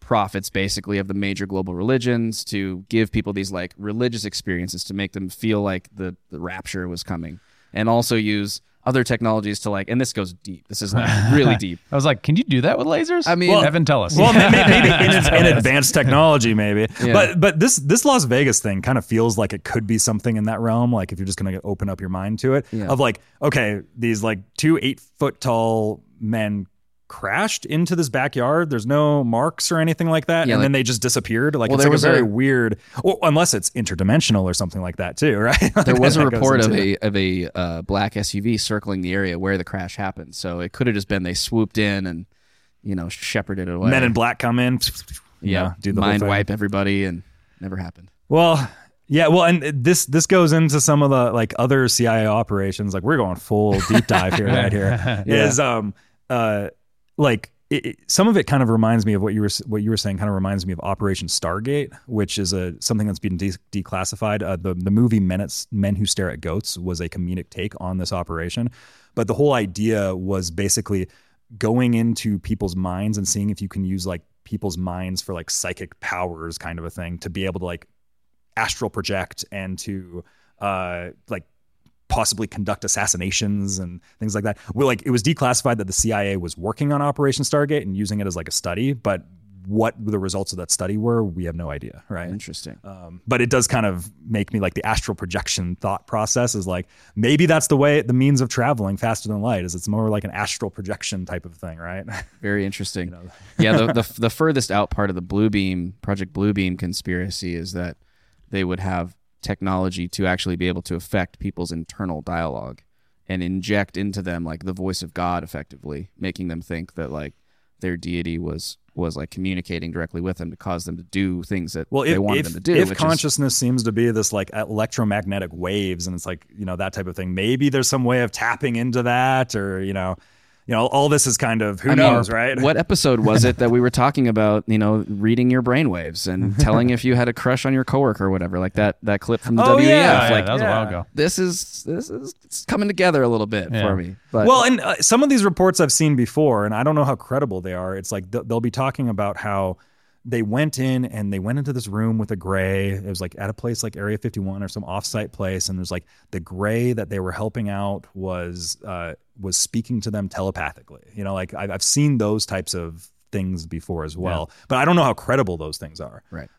prophets basically of the major global religions, to give people these like religious experiences to make them feel like the rapture was coming. And also use other technologies to like, and this goes deep. This is like really deep. I was like, can you do that with lasers? I mean, Evan, tell us. Well, maybe in advanced technology, maybe. Yeah. But this Las Vegas thing kind of feels like it could be something in that realm. Like if you're just going to open up your mind to it, of like, okay, these like 2 8-foot tall men crashed into this backyard. There's no marks or anything like that. Yeah, and then they just disappeared. Like, well, it's like a very weird, well, unless it's interdimensional or something like that too, right? Like there was a report of a black SUV circling the area where the crash happened. So it could have just been, they swooped in and, you know, shepherded it away. Men in black come in. Yeah. Do the mind wipe everybody, and never happened. Well, yeah, well, and this goes into some of the like other CIA operations. Like we're going full deep dive here, right here. Yeah. Like some of it kind of reminds me of what you were saying. Kind of reminds me of Operation Stargate, which is something that's been declassified. The movie Men Who Stare at Goats was a comedic take on this operation, but the whole idea was basically going into people's minds and seeing if you can use like people's minds for like psychic powers, kind of a thing, to be able to like astral project and to like possibly conduct assassinations and things like that. Well, like it was declassified that the CIA was working on Operation Stargate and using it as like a study, but what the results of that study were, we have no idea, right? Interesting. But it does kind of make me like, the astral projection thought process is like, maybe that's the means of traveling faster than light is. It's more like an astral projection type of thing, right? Very interesting. You know? Yeah, the furthest out part of the Blue Beam, Project Blue Beam conspiracy is that they would have technology to actually be able to affect people's internal dialogue and inject into them like the voice of God, effectively making them think that like their deity was like communicating directly with them to cause them to do things that they wanted them to do. If consciousness seems to be this like electromagnetic waves, and it's like, you know, that type of thing, maybe there's some way of tapping into that, or, you know, you know, all this is kind of who knows, right? What episode was it that we were talking about, you know, reading your brainwaves and telling if you had a crush on your coworker or whatever, like that clip from the WEF. That was a while ago. This is it's coming together a little bit for me. But, and some of these reports I've seen before, and I don't know how credible they are. It's like they'll be talking about how they went into this room with a gray. It was like at a place like Area 51 or some offsite place. And there's like the gray that they were helping out was speaking to them telepathically. You know, like I've seen those types of things before as well, but I don't know how credible those things are. Right.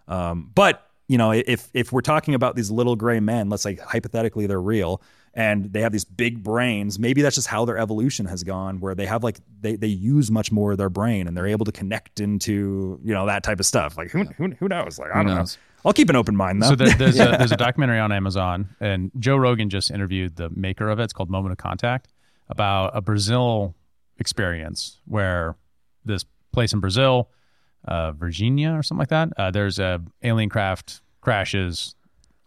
But you know, if we're talking about these little gray men, let's say hypothetically they're real and they have these big brains, maybe that's just how their evolution has gone, where they have like they use much more of their brain and they're able to connect into, you know, that type of stuff. Like who knows? Like I don't know. I'll keep an open mind though. So there's there's a documentary on Amazon, and Joe Rogan just interviewed the maker of it. It's called Moment of Contact, about a Brazil experience where this place in Brazil, Virginia or something like that. There's a alien craft crashes,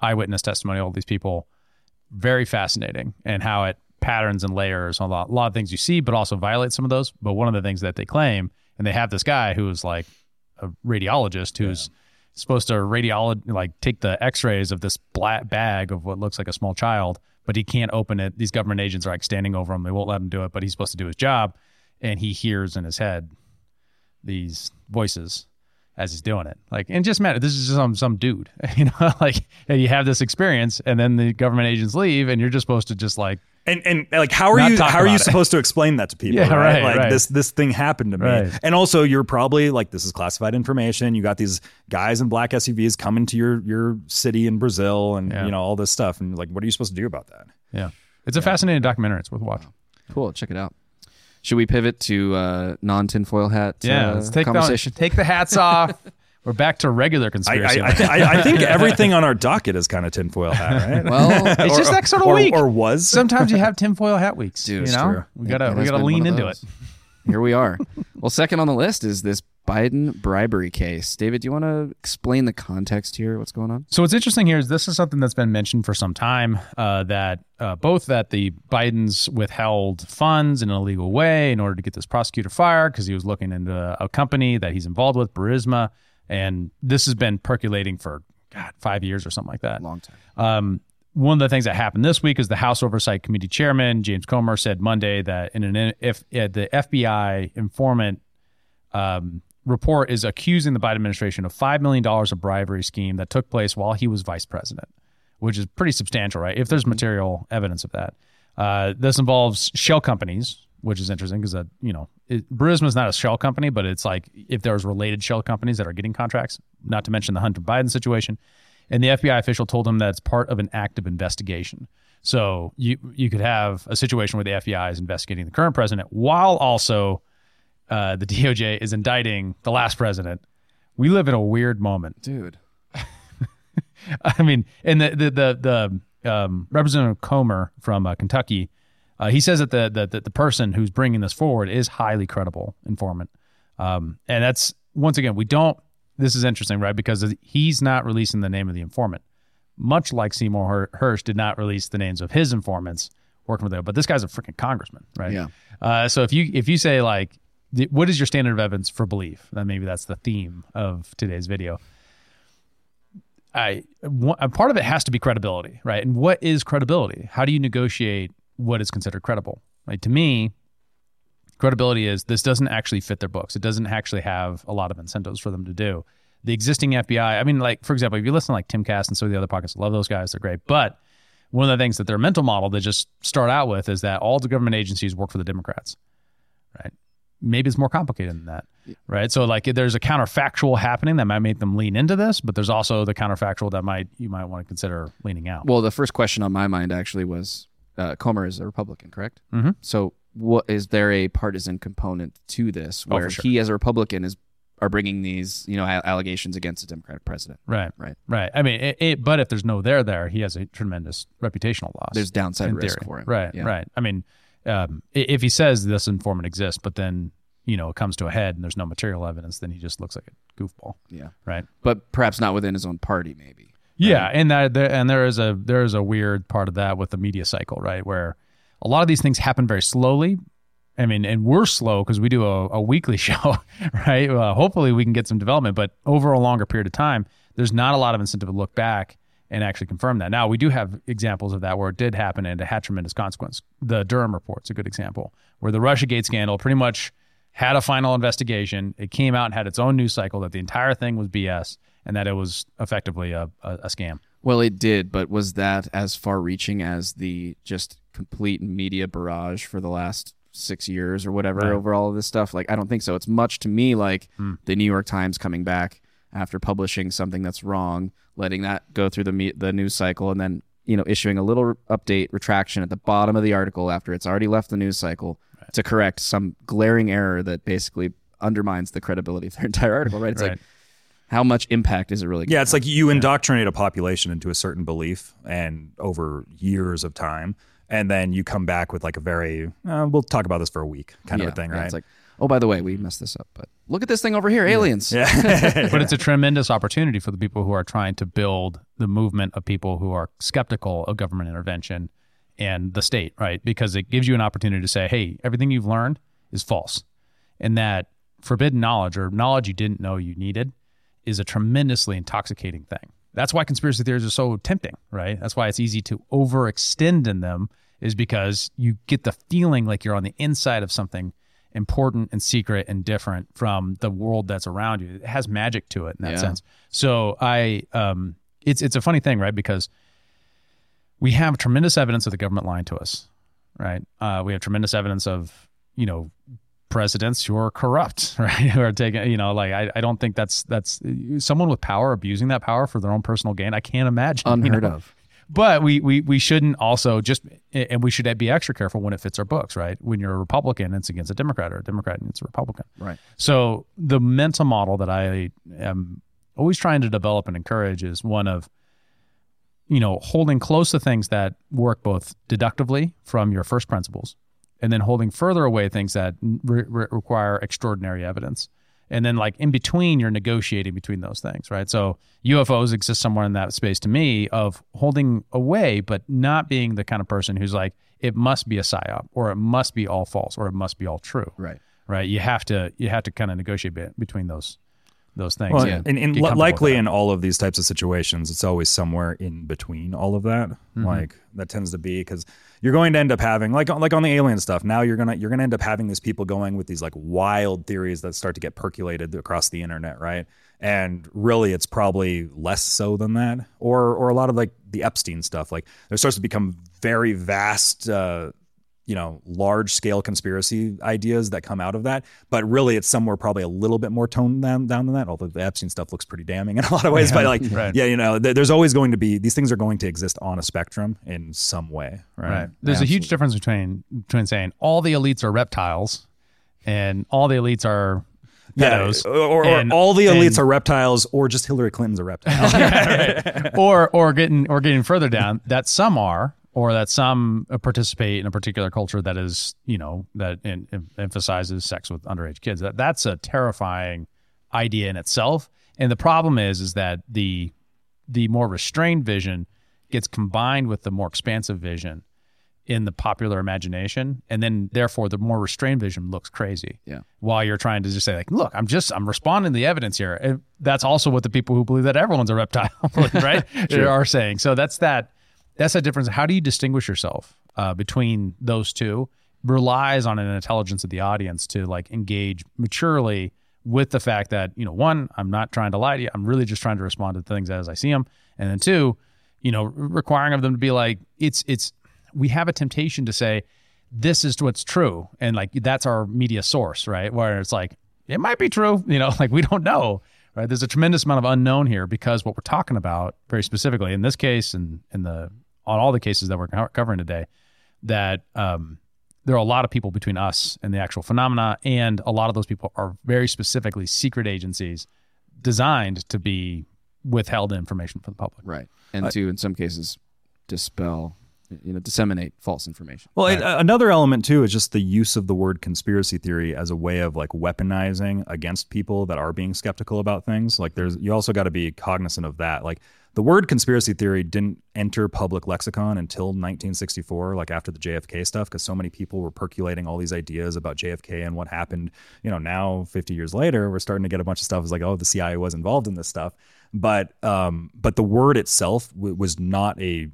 eyewitness testimony, all these people. Very fascinating, and how it patterns and layers on a lot of things you see, but also violates some of those. But one of the things that they claim, and they have this guy who is like a radiologist who's supposed to take the x-rays of this black bag of what looks like a small child, but he can't open it. These government agents are like standing over him. They won't let him do it, but he's supposed to do his job. And he hears in his head these voices as he's doing it. Like, and just matter, this is just some dude, you know, like, and you have this experience and then the government agents leave and you're just supposed to just like, and like, how are you supposed to explain that to people? Yeah, right? Like this thing happened to me. Right. And also you're probably like, this is classified information. You got these guys in black SUVs coming to your city in Brazil and you know, all this stuff. And like, what are you supposed to do about that? Yeah. It's a fascinating documentary. It's worth watching. Cool. Check it out. Should we pivot to non-tinfoil hat let's take conversation? Take the hats off. We're back to regular conspiracy. I think everything on our docket is kind of tinfoil hat, right? Well, it's just that sort of week. Or was. Sometimes you have tinfoil hat weeks. Dude, you know? True. We gotta lean into it. Here we are. Well, second on the list is this Biden bribery case. David, do you want to explain the context here? What's going on? So what's interesting here is this is something that's been mentioned for some time, that the Bidens withheld funds in an illegal way in order to get this prosecutor fired because he was looking into a company that he's involved with, Burisma. And this has been percolating for, 5 years or something like that. Long time. One of the things that happened this week is the House Oversight Committee Chairman, James Comer, said Monday that if the FBI informant report is accusing the Biden administration of $5 million of bribery scheme that took place while he was vice president, which is pretty substantial, right? If there's material evidence of that. This involves shell companies, which is interesting because, Burisma is not a shell company, but it's like if there's related shell companies that are getting contracts, not to mention the Hunter Biden situation. And the FBI official told him that it's part of an active investigation. So you could have a situation where the FBI is investigating the current president while also the DOJ is indicting the last president. We live in a weird moment. Dude. I mean, and the Representative Comer from Kentucky, he says that the person who's bringing this forward is highly credible informant. And that's, once again, this is interesting, right? Because he's not releasing the name of the informant, much like Seymour Hersh did not release the names of his informants working with him. But this guy's a freaking congressman, right? Yeah. So if you say like, what is your standard of evidence for belief? Then maybe that's the theme of today's video. Part of it has to be credibility, right? And what is credibility? How do you negotiate what is considered credible? Right? To me, credibility is this doesn't actually fit their books. It doesn't actually have a lot of incentives for them to do. The existing FBI, I mean, like, for example, if you listen to like Tim Kass and some of the other podcasts, I love those guys, they're great. But one of the things that their mental model they just start out with is that all the government agencies work for the Democrats, right? Maybe it's more complicated than that, right? So like there's a counterfactual happening that might make them lean into this, but there's also the counterfactual that you might want to consider leaning out. Well, the first question on my mind actually was, Comer is a Republican, correct? Mm-hmm. So what is there a partisan component to this where he as a Republican are bringing these, you know, allegations against a Democratic president? Right. I mean, but if there's no there, he has a tremendous reputational loss. There's downside risk for him. Right. I mean, if he says this informant exists, but then, you know, it comes to a head and there's no material evidence, then he just looks like a goofball. Yeah. Right. But perhaps not within his own party, maybe. Right? Yeah. And there is a weird part of that with the media cycle, right? Where a lot of these things happen very slowly, I mean, and we're slow because we do a weekly show, right? Hopefully we can get some development, but over a longer period of time, there's not a lot of incentive to look back and actually confirm that. Now, we do have examples of that where it did happen and it had tremendous consequence. The Durham report's a good example, where the Russiagate scandal pretty much had a final investigation. It came out and had its own news cycle that the entire thing was BS and that it was effectively a scam. Well, it did, but was that as far-reaching as the just complete media barrage for the last 6 years or whatever over all of this stuff? Like, I don't think so. It's much to me like the New York Times coming back after publishing something that's wrong, letting that go through the news cycle, and then, you know, issuing a little update retraction at the bottom of the article after it's already left the news cycle to correct some glaring error that basically undermines the credibility of their entire article, right? It's like, how much impact is it really? Yeah, it's like you indoctrinate a population into a certain belief and over years of time, and then you come back with like a very, we'll talk about this for a week kind of a thing, right? It's like, oh, by the way, we messed this up, but look at this thing over here, aliens. Yeah. But it's a tremendous opportunity for the people who are trying to build the movement of people who are skeptical of government intervention and the state, right? Because it gives you an opportunity to say, hey, everything you've learned is false. And that forbidden knowledge or knowledge you didn't know you needed is a tremendously intoxicating thing. That's why conspiracy theories are so tempting, right? That's why it's easy to overextend in them, is because you get the feeling like you're on the inside of something important and secret and different from the world that's around you. It has magic to it in that sense. So it's a funny thing, right? Because we have tremendous evidence of the government lying to us, right? We have tremendous evidence of, you know, presidents who are corrupt, right? Who are taking, you know, like, I don't think that's someone with power abusing that power for their own personal gain. I can't imagine. Unheard of. But we shouldn't also just, and we should be extra careful when it fits our books, right? When you're a Republican, it's against a Democrat, or a Democrat and it's a Republican. Right. So the mental model that I am always trying to develop and encourage is one of, you know, holding close to things that work both deductively from your first principles, and then holding further away things that require extraordinary evidence. And then, like, in between, you're negotiating between those things, right? So UFOs exist somewhere in that space to me of holding away, but not being the kind of person who's like, it must be a psyop, or it must be all false, or it must be all true. Right. Right. You have to kind of negotiate between those things. Well, and likely in all of these types of situations, it's always somewhere in between all of that. Mm-hmm. Like, that tends to be, because you're going to end up having, like on the alien stuff, now you're gonna end up having these people going with these like wild theories that start to get percolated across the internet, right? And really, it's probably less so than that, or a lot of like the Epstein stuff. Like, there starts to become very vast, you know, large scale conspiracy ideas that come out of that. But really, it's somewhere probably a little bit more toned down than that. Although the Epstein stuff looks pretty damning in a lot of ways, but like, you know, there's always going to be, these things are going to exist on a spectrum in some way. Right. There's a huge difference between saying all the elites are reptiles and all the elites are pedos, or all the elites are reptiles, or just Hillary Clinton's a reptile. Or getting further down, that some are, or that some participate in a particular culture that is, you know, that emphasizes sex with underage kids. That's a terrifying idea in itself. And the problem is that the more restrained vision gets combined with the more expansive vision in the popular imagination. And then therefore the more restrained vision looks crazy. Yeah. While you're trying to just say like, look, I'm responding to the evidence here. And that's also what the people who believe that everyone's a reptile, right? Are saying. So that's the difference. How do you distinguish yourself between those two? Relies on an intelligence of the audience to like engage maturely with the fact that, you know, one, I'm not trying to lie to you. I'm really just trying to respond to things as I see them. And then two, you know, requiring of them to be like, we have a temptation to say, this is what's true. And like, that's our media source, right? Where it's like, it might be true, you know, like we don't know. Right, there's a tremendous amount of unknown here because what we're talking about very specifically in this case and on all the cases that we're covering today, that there are a lot of people between us and the actual phenomena, and a lot of those people are very specifically secret agencies designed to be withheld information from the public. Right, and to, in some cases, dispel disseminate false information. Well, right. Another element too is just the use of the word conspiracy theory as a way of like weaponizing against people that are being skeptical about things. Like you also got to be cognizant of that. Like the word conspiracy theory didn't enter public lexicon until 1964, like after the JFK stuff, because so many people were percolating all these ideas about JFK and what happened. Now 50 years later, we're starting to get a bunch of stuff. It's like, oh, the CIA was involved in this stuff. But the word itself was not a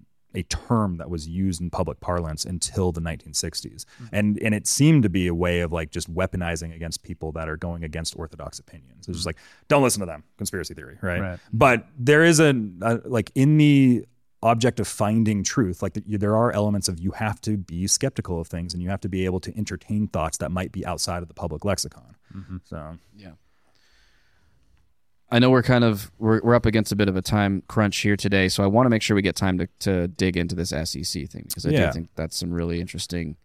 term that was used in public parlance until the 1960s. Mm-hmm. And it seemed to be a way of like just weaponizing against people that are going against orthodox opinions. It's just like, don't listen to them, conspiracy theory, right? But there is like in the object of finding truth, like there are elements of you have to be skeptical of things and you have to be able to entertain thoughts that might be outside of the public lexicon. Mm-hmm. So, yeah. I know we're up against a bit of a time crunch here today, so I want to make sure we get time to dig into this SEC thing, because I do think that's some really interesting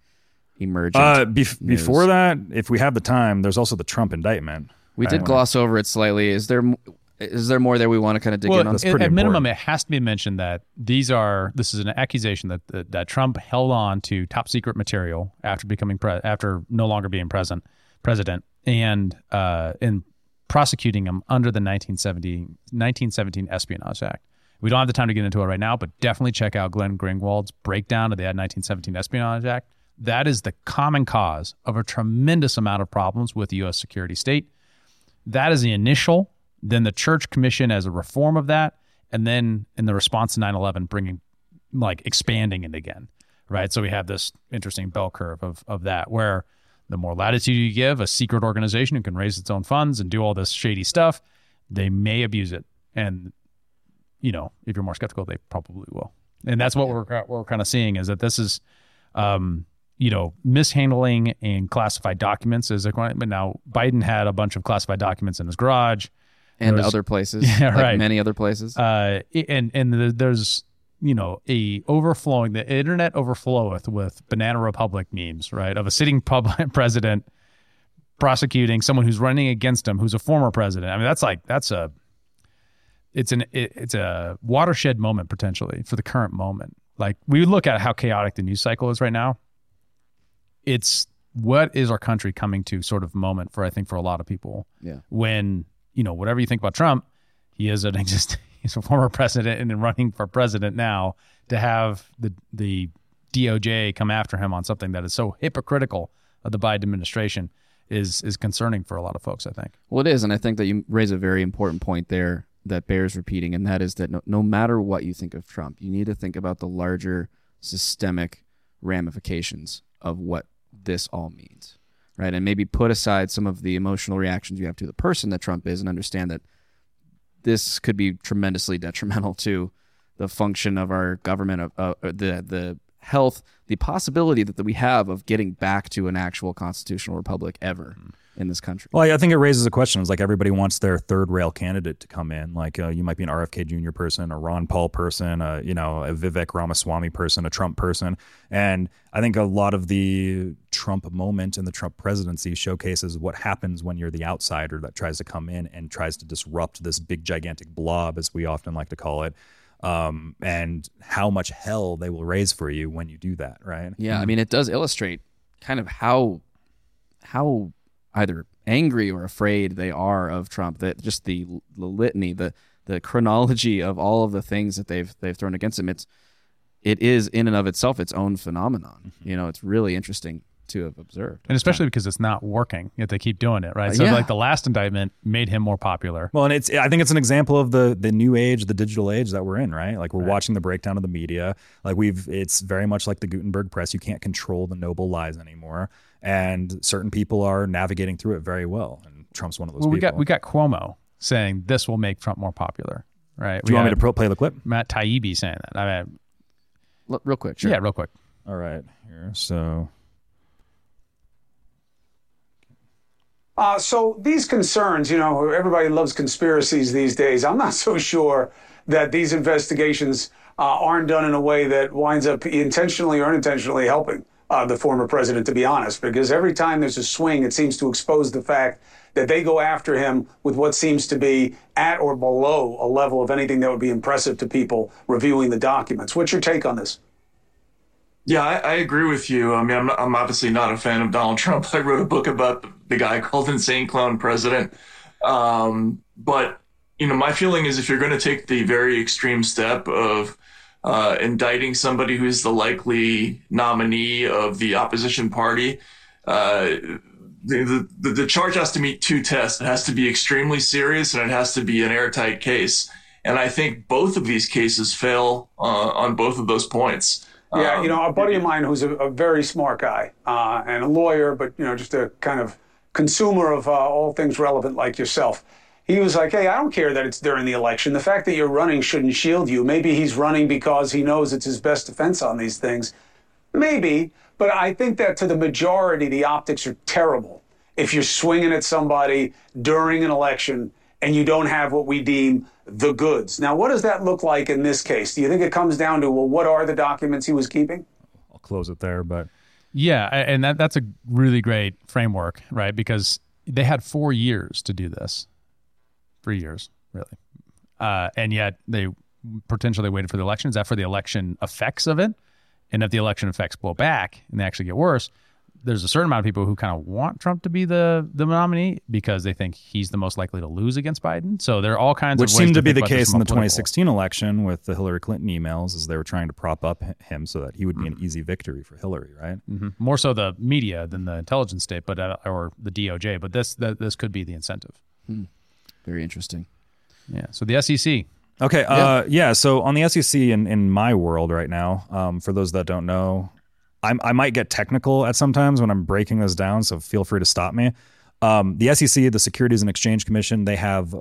emergent news. Before that, if we have the time, there's also the Trump indictment. We did gloss over it slightly. Is there more there we want to kind of dig in on? That's pretty important. At minimum, it has to be mentioned that this is an accusation that Trump held on to top secret material after becoming after no longer being president, and in prosecuting him under the 1917 Espionage Act. We don't have the time to get into it right now, but definitely check out Glenn Greenwald's breakdown of the 1917 Espionage Act. That is the common cause of a tremendous amount of problems with the U.S. security state. That is the initial, then the Church Commission as a reform of that, and then in the response to 9/11, expanding it again, right? So we have this interesting bell curve of that, where the more latitude you give a secret organization who can raise its own funds and do all this shady stuff, they may abuse it. And, if you're more skeptical, they probably will. And that's what we're kind of seeing, is that this is, mishandling and classified documents. But now Biden had a bunch of classified documents in his garage. And other places. Yeah, right. Like many other places. And there's... the internet overfloweth with Banana Republic memes, right? Of a sitting president prosecuting someone who's running against him, who's a former president. I mean, it's a watershed moment potentially for the current moment. Like, we look at how chaotic the news cycle is right now. It's what is our country coming to sort of moment for a lot of people. Yeah. When, whatever you think about Trump, he is an existing. He's a former president and running for president now, to have the DOJ come after him on something that is so hypocritical of the Biden administration is concerning for a lot of folks, I think. Well, it is, and I think that you raise a very important point there that bears repeating, and that is that no matter what you think of Trump, you need to think about the larger systemic ramifications of what this all means, right? And maybe put aside some of the emotional reactions you have to the person that Trump is, and understand that this could be tremendously detrimental to the function of our government, of the health, the possibility that we have of getting back to an actual constitutional republic ever in this country. Well, I think it raises a question. It's like everybody wants their third rail candidate to come in. Like you might be an RFK Jr. person, a Ron Paul person, a Vivek Ramaswamy person, a Trump person. And I think a lot of the Trump moment and the Trump presidency showcases what happens when you're the outsider that tries to come in and tries to disrupt this big, gigantic blob, as we often like to call it. And how much hell they will raise for you when you do that, right? Yeah, I mean, it does illustrate kind of how either angry or afraid they are of Trump. That just the litany, the chronology of all of the things that they've thrown against him. It is in and of itself its own phenomenon. Mm-hmm. It's really interesting to have observed. And especially because it's not working, yet they keep doing it, right? The last indictment made him more popular. Well, and I think it's an example of the new age, the digital age that we're in, right? Like, we're watching the breakdown of the media. Like, it's very much like the Gutenberg press. You can't control the noble lies anymore. And certain people are navigating through it very well. And Trump's one of those people. We got Cuomo saying this will make Trump more popular, right? Do you want me to play the clip? Matt Taibbi saying that. I mean, real quick. Sure. Yeah, real quick. All right. Here, so... So these concerns, everybody loves conspiracies these days. I'm not so sure that these investigations aren't done in a way that winds up intentionally or unintentionally helping the former president, to be honest, because every time there's a swing, it seems to expose the fact that they go after him with what seems to be at or below a level of anything that would be impressive to people reviewing the documents. What's your take on this? Yeah, I agree with you. I mean, I'm obviously not a fan of Donald Trump. I wrote a book about the guy called Insane Clown President. But, you know, my feeling is if you're going to take the very extreme step of indicting somebody who is the likely nominee of the opposition party, the charge has to meet two tests. It has to be extremely serious and it has to be an airtight case. And I think both of these cases fail on both of those points. Yeah, you know, a buddy of mine who's a very smart guy and a lawyer, but, you know, just a kind of consumer of all things relevant like yourself. He was like, hey, I don't care that it's during the election. The fact that you're running shouldn't shield you. Maybe he's running because he knows it's his best defense on these things. Maybe, but I think that to the majority, the optics are terrible. If you're swinging at somebody during an election and you don't have what we deem the goods. Now, what does that look like in this case? Do you think it comes down to, well, what are the documents he was keeping? I'll close it there, but... Yeah, and that's a really great framework, right? Because they had 4 years to do this. 3 years, really. And yet they potentially waited for the election. Is that for the election effects of it? And if the election effects blow back and they actually get worse, there's a certain amount of people who kind of want Trump to be the nominee because they think he's the most likely to lose against Biden. So there are all kinds of ways to think about this. Which seemed to be the case in the 2016 election with the Hillary Clinton emails, as they were trying to prop up him so that he would be an easy victory for Hillary, right? Mm-hmm. More so the media than the intelligence state, but or the DOJ. But this could be the incentive. Hmm. Very interesting. Yeah. So the SEC. Okay. Yeah. So on the SEC in my world right now, for those that don't know. I might get technical at sometimes when I'm breaking this down, so feel free to stop me. The SEC, the Securities and Exchange Commission, they have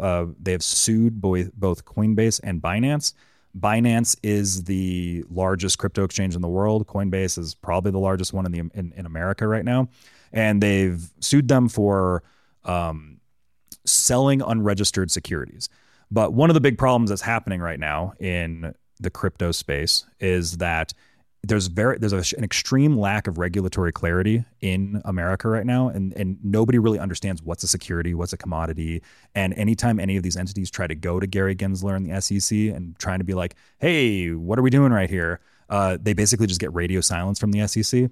sued both Coinbase and Binance. Binance is the largest crypto exchange in the world. Coinbase is probably the largest one in America right now, and they've sued them for selling unregistered securities. But one of the big problems that's happening right now in the crypto space is that there's an extreme lack of regulatory clarity in America right now, and nobody really understands what's a security, what's a commodity. And anytime any of these entities try to go to Gary Gensler and the SEC and trying to be like, hey, what are we doing right here? They basically just get radio silence from the SEC.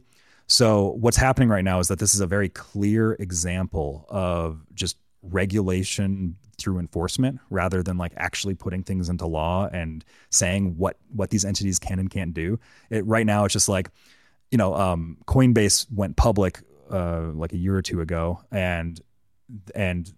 So what's happening right now is that this is a very clear example of just regulation through enforcement rather than like actually putting things into law and saying what these entities can and can't do. Right now, it's just like, you know, Coinbase went public like a year or two ago and,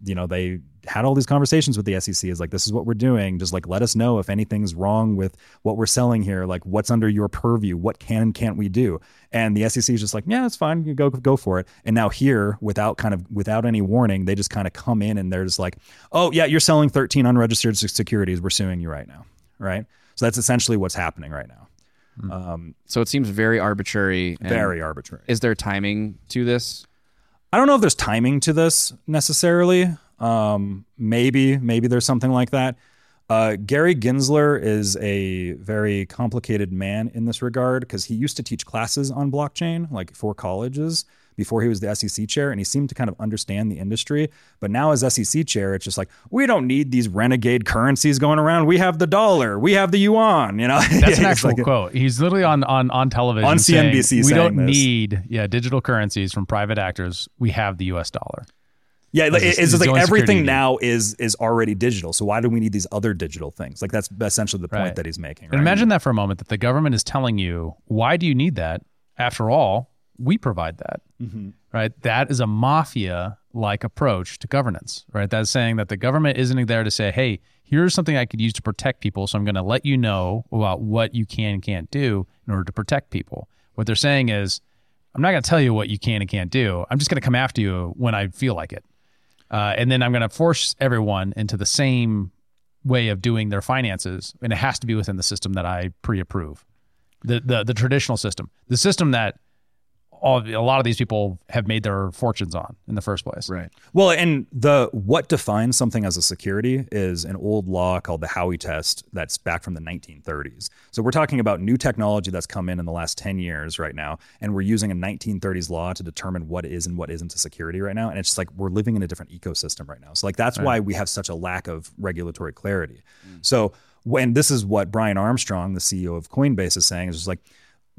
you know, they had all these conversations with the SEC is like, this is what we're doing. Just like, let us know if anything's wrong with what we're selling here. Like what's under your purview, what can and can't we do? And the SEC is just like, yeah, it's fine. You go for it. And now here without any warning, they just kind of come in and they're just like, oh yeah, you're selling 13 unregistered securities. We're suing you right now. Right. So that's essentially what's happening right now. Mm-hmm. So it seems very arbitrary. Very arbitrary. Is there timing to this? I don't know if there's timing to this necessarily. Maybe there's something like that. Gary Gensler is a very complicated man in this regard because he used to teach classes on blockchain, like for colleges, before he was the SEC chair, and he seemed to kind of understand the industry. But now as SEC chair, it's just like, we don't need these renegade currencies going around. We have the dollar. We have the yuan. You know, that's an actual quote. He's literally on television on CNBC saying, we don't need digital currencies from private actors. We have the U.S. dollar. Yeah, it's just like everything now is already digital. So why do we need these other digital things? Like that's essentially the point that he's making. Right? And imagine that for a moment, that the government is telling you, why do you need that? After all, we provide that. Mm-hmm. Right? That is a mafia-like approach to governance. Right? That's saying that the government isn't there to say, hey, here's something I could use to protect people, so I'm going to let you know about what you can and can't do in order to protect people. What they're saying is, I'm not going to tell you what you can and can't do. I'm just going to come after you when I feel like it. And then I'm going to force everyone into the same way of doing their finances, and it has to be within the system that I pre-approve, the traditional system, the system that a lot of these people have made their fortunes on in the first place. Right. Well, and what defines something as a security is an old law called the Howey test that's back from the 1930s. So we're talking about new technology that's come in the last 10 years right now, and we're using a 1930s law to determine what is and what isn't a security right now. And it's just like we're living in a different ecosystem right now. So like that's why we have such a lack of regulatory clarity. Mm. So this is what Brian Armstrong, the CEO of Coinbase, is saying, is just like,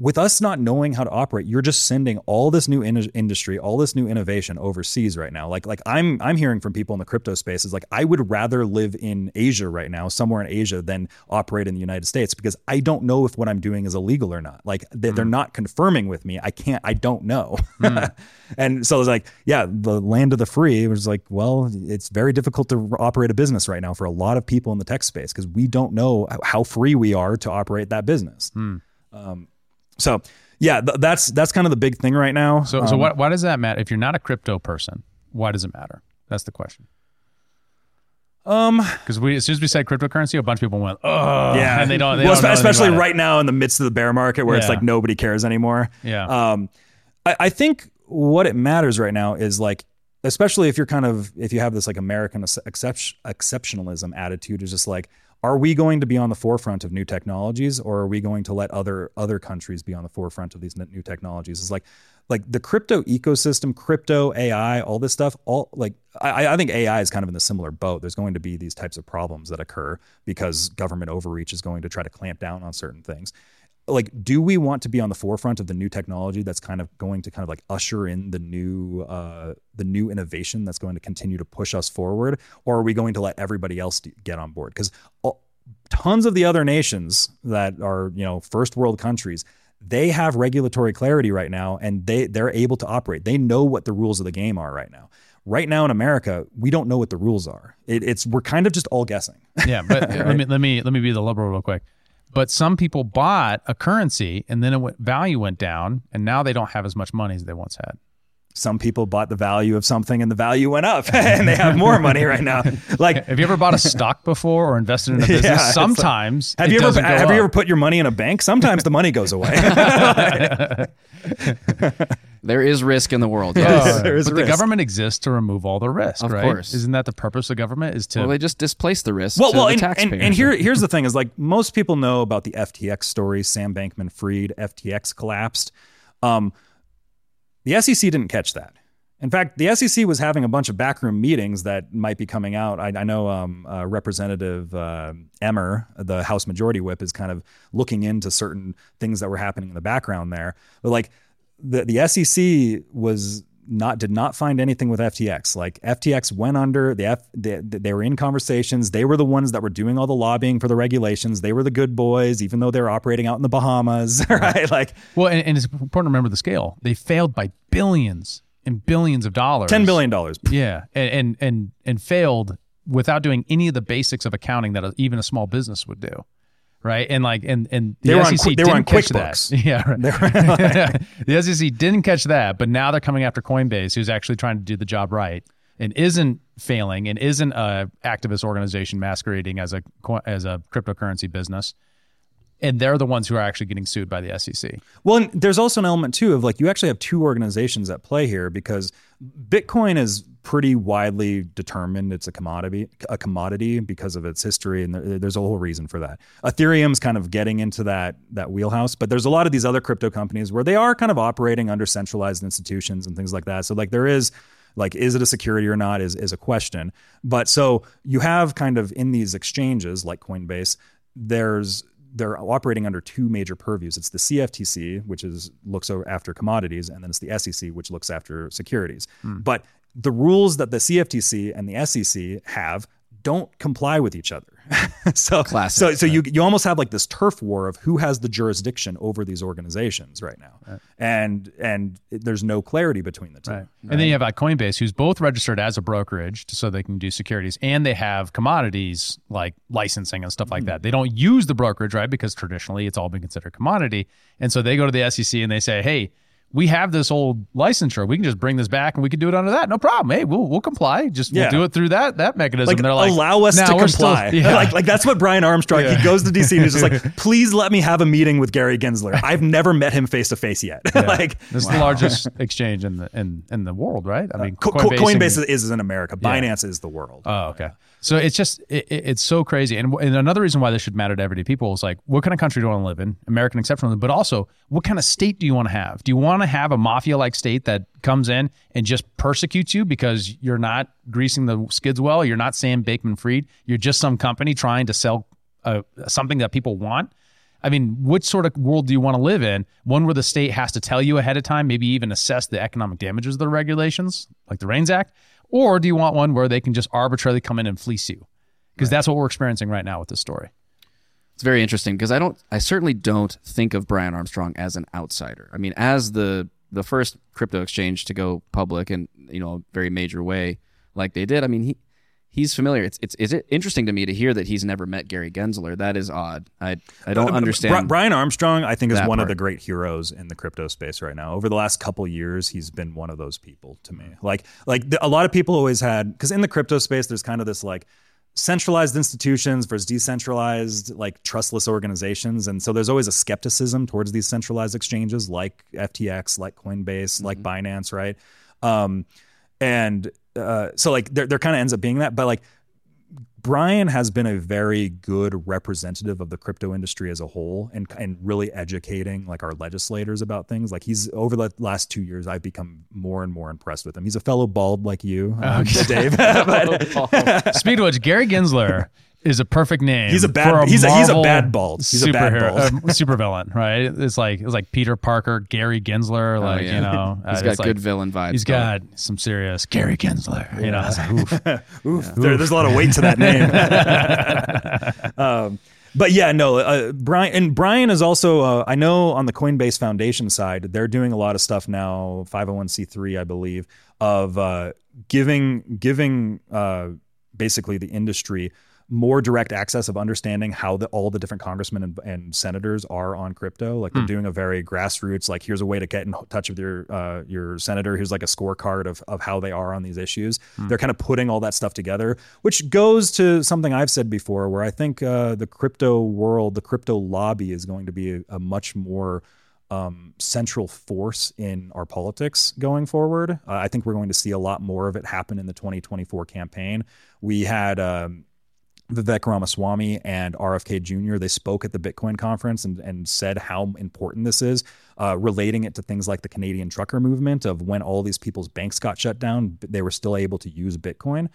with us not knowing how to operate, you're just sending all this new industry, all this new innovation overseas right now. Like I'm hearing from people in the crypto space is like, I would rather live in Asia right now, somewhere in Asia, than operate in the United States, because I don't know if what I'm doing is illegal or not. Like they're not confirming with me. I don't know. And so it's like, yeah, the land of the free was like, well, it's very difficult to operate a business right now for a lot of people in the tech space, because we don't know how free we are to operate that business. So yeah, that's kind of the big thing right now. So why does that matter? If you're not a crypto person, why does it matter? That's the question. Because as soon as we said cryptocurrency, a bunch of people went, oh, yeah. And they don't especially right now in the midst of the bear market where it's like nobody cares anymore. Yeah. I think what it matters right now is like, especially if you're if you have this like American exceptionalism attitude, is just like, are we going to be on the forefront of new technologies, or are we going to let other countries be on the forefront of these new technologies? It's like the crypto ecosystem, crypto, AI, all this stuff, I think AI is kind of in the similar boat. There's going to be these types of problems that occur because government overreach is going to try to clamp down on certain things. Like, do we want to be on the forefront of the new technology that's kind of going to like usher in the new innovation that's going to continue to push us forward? Or are we going to let everybody else get on board? Because tons of the other nations that are, first world countries, they have regulatory clarity right now, and they're able to operate. They know what the rules of the game are right now. Right now in America, we don't know what the rules are. We're kind of just all guessing. Yeah, but right? let me be the liberal real quick. But some people bought a currency and then value went down, and now they don't have as much money as they once had. Some people bought the value of something and the value went up and they have more money right now. Like, have you ever bought a stock before or invested in a business? Yeah, sometimes. Like, have you ever put your money in a bank? Sometimes the money goes away. There is risk in the world. Yes. The government exists to remove all the risk, right? Of course. Isn't that the purpose of government is to... Well, they just displace the risk to the taxpayers. And here's the thing is, like, most people know about the FTX story, Sam Bankman-Fried, FTX collapsed. The SEC didn't catch that. In fact, the SEC was having a bunch of backroom meetings that might be coming out. I know Representative Emmer, the House Majority Whip, is kind of looking into certain things that were happening in the background there. But like the SEC did not find anything with FTX. Like FTX went under. They were in conversations. They were the ones that were doing all the lobbying for the regulations. They were the good boys, even though they were operating out in the Bahamas, right? Like, well, and it's important to remember the scale. They failed by billions and billions of dollars. $10 billion. Yeah, and failed without doing any of the basics of accounting that even a small business would do. Right, and the SEC didn't catch that. Yeah, right. The SEC didn't catch that, but now they're coming after Coinbase, who's actually trying to do the job right and isn't failing and isn't a activist organization masquerading as a cryptocurrency business. And they're the ones who are actually getting sued by the SEC. Well, and there's also an element too of like you actually have two organizations at play here, because Bitcoin is pretty widely determined it's a commodity because of its history, and there's a whole reason for that. Ethereum's kind of getting into that wheelhouse, but there's a lot of these other crypto companies where they are kind of operating under centralized institutions and things like that. So like there is like, is it a security or not is a question. But so you have kind of in these exchanges like Coinbase, they're operating under two major purviews. It's the CFTC, which looks after commodities, and then it's the SEC, which looks after securities. But the rules that the CFTC and the SEC have don't comply with each other. So you almost have like this turf war of who has the jurisdiction over these organizations right now. Right. And there's no clarity between the two. Right. Right. And then you have like Coinbase, who's both registered as a brokerage so they can do securities, and they have commodities like licensing and stuff like that. They don't use the brokerage, right? Because traditionally it's all been considered commodity. And so they go to the SEC and they say, hey, we have this old licensure. We can just bring this back and we can do it under that. No problem. Hey, we'll comply. We'll do it through that mechanism. Like, they're like, allow us to comply. Like that's what Brian Armstrong, he goes to DC and he's just like, please let me have a meeting with Gary Gensler. I've never met him face to face yet. This is the largest exchange in the world, right? I mean, Coinbase is in America. Binance is the world. Oh, okay. So it's just, it's so crazy. And another reason why this should matter to everyday people is like, what kind of country do you want to live in? American exceptionalism, but also what kind of state do you want to have? Do you want to have a mafia-like state that comes in and just persecutes you because you're not greasing the skids well? You're not Sam Bankman-Fried. You're just some company trying to sell something that people want. I mean, what sort of world do you want to live in? One where the state has to tell you ahead of time, maybe even assess the economic damages of the regulations, like the RAINS Act? Or do you want one where they can just arbitrarily come in and fleece you? Because that's what we're experiencing right now with this story. It's very interesting because I certainly don't think of Brian Armstrong as an outsider. I mean, as the first crypto exchange to go public in, you know, a very major way like they did. I mean, he's familiar. It's interesting to me to hear that he's never met Gary Gensler. That is odd. I don't understand. Brian Armstrong, I think, is one of the great heroes in the crypto space right now. Over the last couple of years, he's been one of those people to me. A lot of people always had, because in the crypto space, there's kind of this like centralized institutions versus decentralized, like trustless organizations. And so there's always a skepticism towards these centralized exchanges like FTX, like Coinbase, like Binance, right? So like there kind of ends up being that, but like Brian has been a very good representative of the crypto industry as a whole and really educating like our legislators about things. Like he's, over the last 2 years, I've become more and more impressed with him. He's a fellow bald like you, Dave. Speaking of which, Gary Gensler is a perfect name. He's a bad bald super villain, right? It's like Peter Parker, Gary Gensler, you know, he's got good villain vibes. He's got some serious Gary Gensler, you know. Oof. There's a lot of weight to that name. But yeah, no, Brian is also, I know on the Coinbase Foundation side, they're doing a lot of stuff now, 501c3, I believe, of giving basically the industry more direct access of understanding how all the different congressmen and senators are on crypto. Like they're doing a very grassroots, like here's a way to get in touch with your senator. Here's like a scorecard of how they are on these issues. They're kind of putting all that stuff together, which goes to something I've said before, where I think the crypto world, the crypto lobby is going to be a much more central force in our politics going forward. I think we're going to see a lot more of it happen in the 2024 campaign. We had, Vivek Ramaswamy and RFK Jr., they spoke at the Bitcoin conference and said how important this is, relating it to things like the Canadian trucker movement of when all these people's banks got shut down, they were still able to use Bitcoin.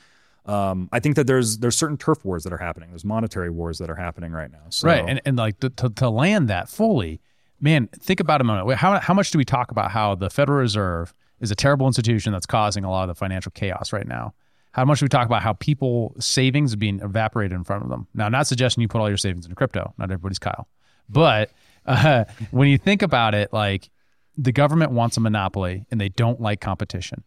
I think that there's certain turf wars that are happening. There's monetary wars that are happening right now. So. Right. And like to land that fully, man, think about a moment. How much do we talk about how the Federal Reserve is a terrible institution that's causing a lot of the financial chaos right now? How much do we talk about how people savings are being evaporated in front of them? Now, I'm not suggesting you put all your savings into crypto. Not everybody's Kyle. But when you think about it, like the government wants a monopoly and they don't like competition.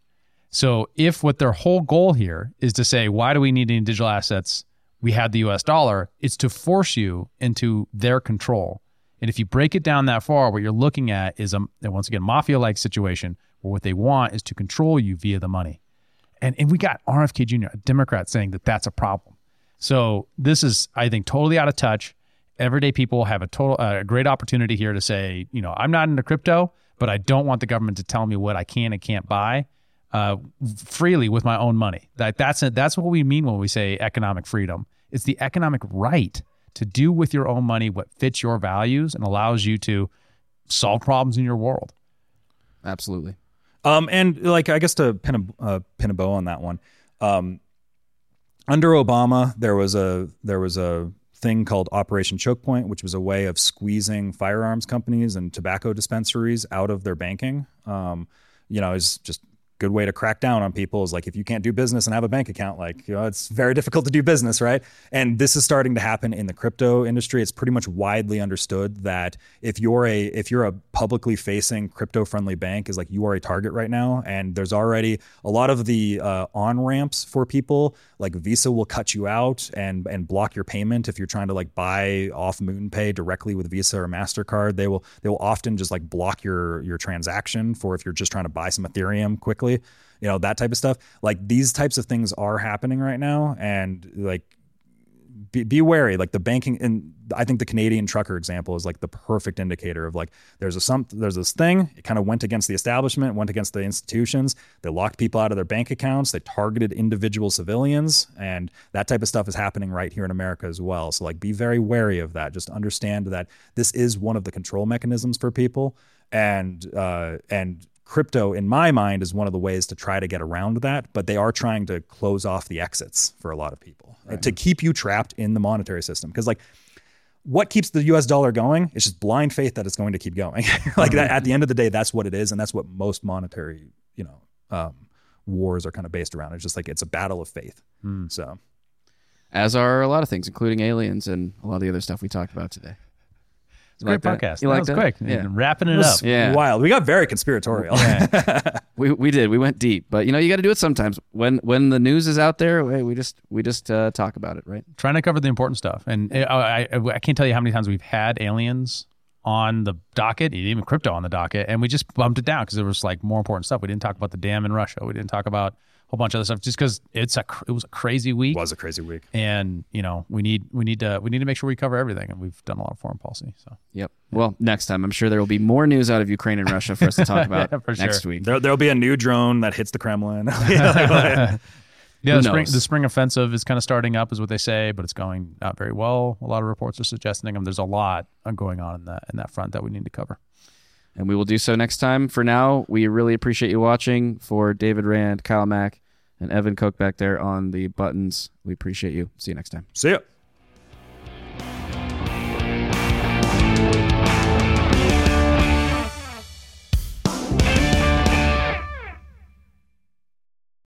So if what their whole goal here is to say, why do we need any digital assets? We have the US dollar. It's to force you into their control. And if you break it down that far, what you're looking at is, once again, mafia-like situation where what they want is to control you via the money. And we got RFK Jr., a Democrat, saying that that's a problem. So this is, I think, totally out of touch. Everyday people have a great opportunity here to say, you know, I'm not into crypto, but I don't want the government to tell me what I can and can't buy freely with my own money. That's what we mean when we say economic freedom. It's the economic right to do with your own money what fits your values and allows you to solve problems in your world. Absolutely. And like, I guess to pin a bow on that one, under Obama, there was a thing called Operation Choke Point, which was a way of squeezing firearms companies and tobacco dispensaries out of their banking. You know, it's just a good way to crack down on people is like, if you can't do business and have a bank account, like, you know, it's very difficult to do business, right? And this is starting to happen in the crypto industry. It's pretty much widely understood that if you're a publicly facing crypto friendly bank is like, you are a target right now. And there's already a lot of the on-ramps for people, like Visa will cut you out and block your payment. If you're trying to like buy off MoonPay directly with Visa or MasterCard, they will often just like block your transaction for if you're just trying to buy some Ethereum quickly. You know, that type of stuff. Like these types of things are happening right now, and like be wary. Like the banking, and I think the Canadian trucker example is like the perfect indicator of like there's this thing. It kind of went against the establishment, went against the institutions. They locked people out of their bank accounts. They targeted individual civilians, and that type of stuff is happening right here in America as well. So like be very wary of that. Just understand that this is one of the control mechanisms for people, and crypto, in my mind, is one of the ways to try to get around that, but they are trying to close off the exits for a lot of people, right, to keep you trapped in the monetary system. Because like what keeps the US dollar going? It's just blind faith that it's going to keep going. Like that, at the end of the day, that's what it is. And that's what most monetary, you know, wars are kind of based around. It's just like, it's a battle of faith. So, as are a lot of things, including aliens and a lot of the other stuff we talked about today. It's a great podcast. That was quick. Yeah. Wrapping it up. Yeah. Wild. We got very conspiratorial. Yeah. We did. We went deep. But, you know, you got to do it sometimes. When the news is out there, we just talk about it, right? Trying to cover the important stuff. And I can't tell you how many times we've had aliens on the docket, even crypto on the docket, and we just bumped it down because there was like more important stuff. We didn't talk about the dam in Russia. We didn't talk about whole bunch of other stuff just because it was a crazy week. It was a crazy week. And, you know, we need to make sure we cover everything, and we've done a lot of foreign policy. So yep. Well, next time I'm sure there will be more news out of Ukraine and Russia for us to talk about. Next week. There'll be a new drone that hits the Kremlin. Yeah, the spring offensive is kind of starting up, is what they say, but it's going not very well. A lot of reports are suggesting them. There's a lot going on in that front that we need to cover. And we will do so next time. For now, we really appreciate you watching. For David Rand, Kyle Mack, and Evan Koch back there on the buttons, we appreciate you. See you next time. See ya.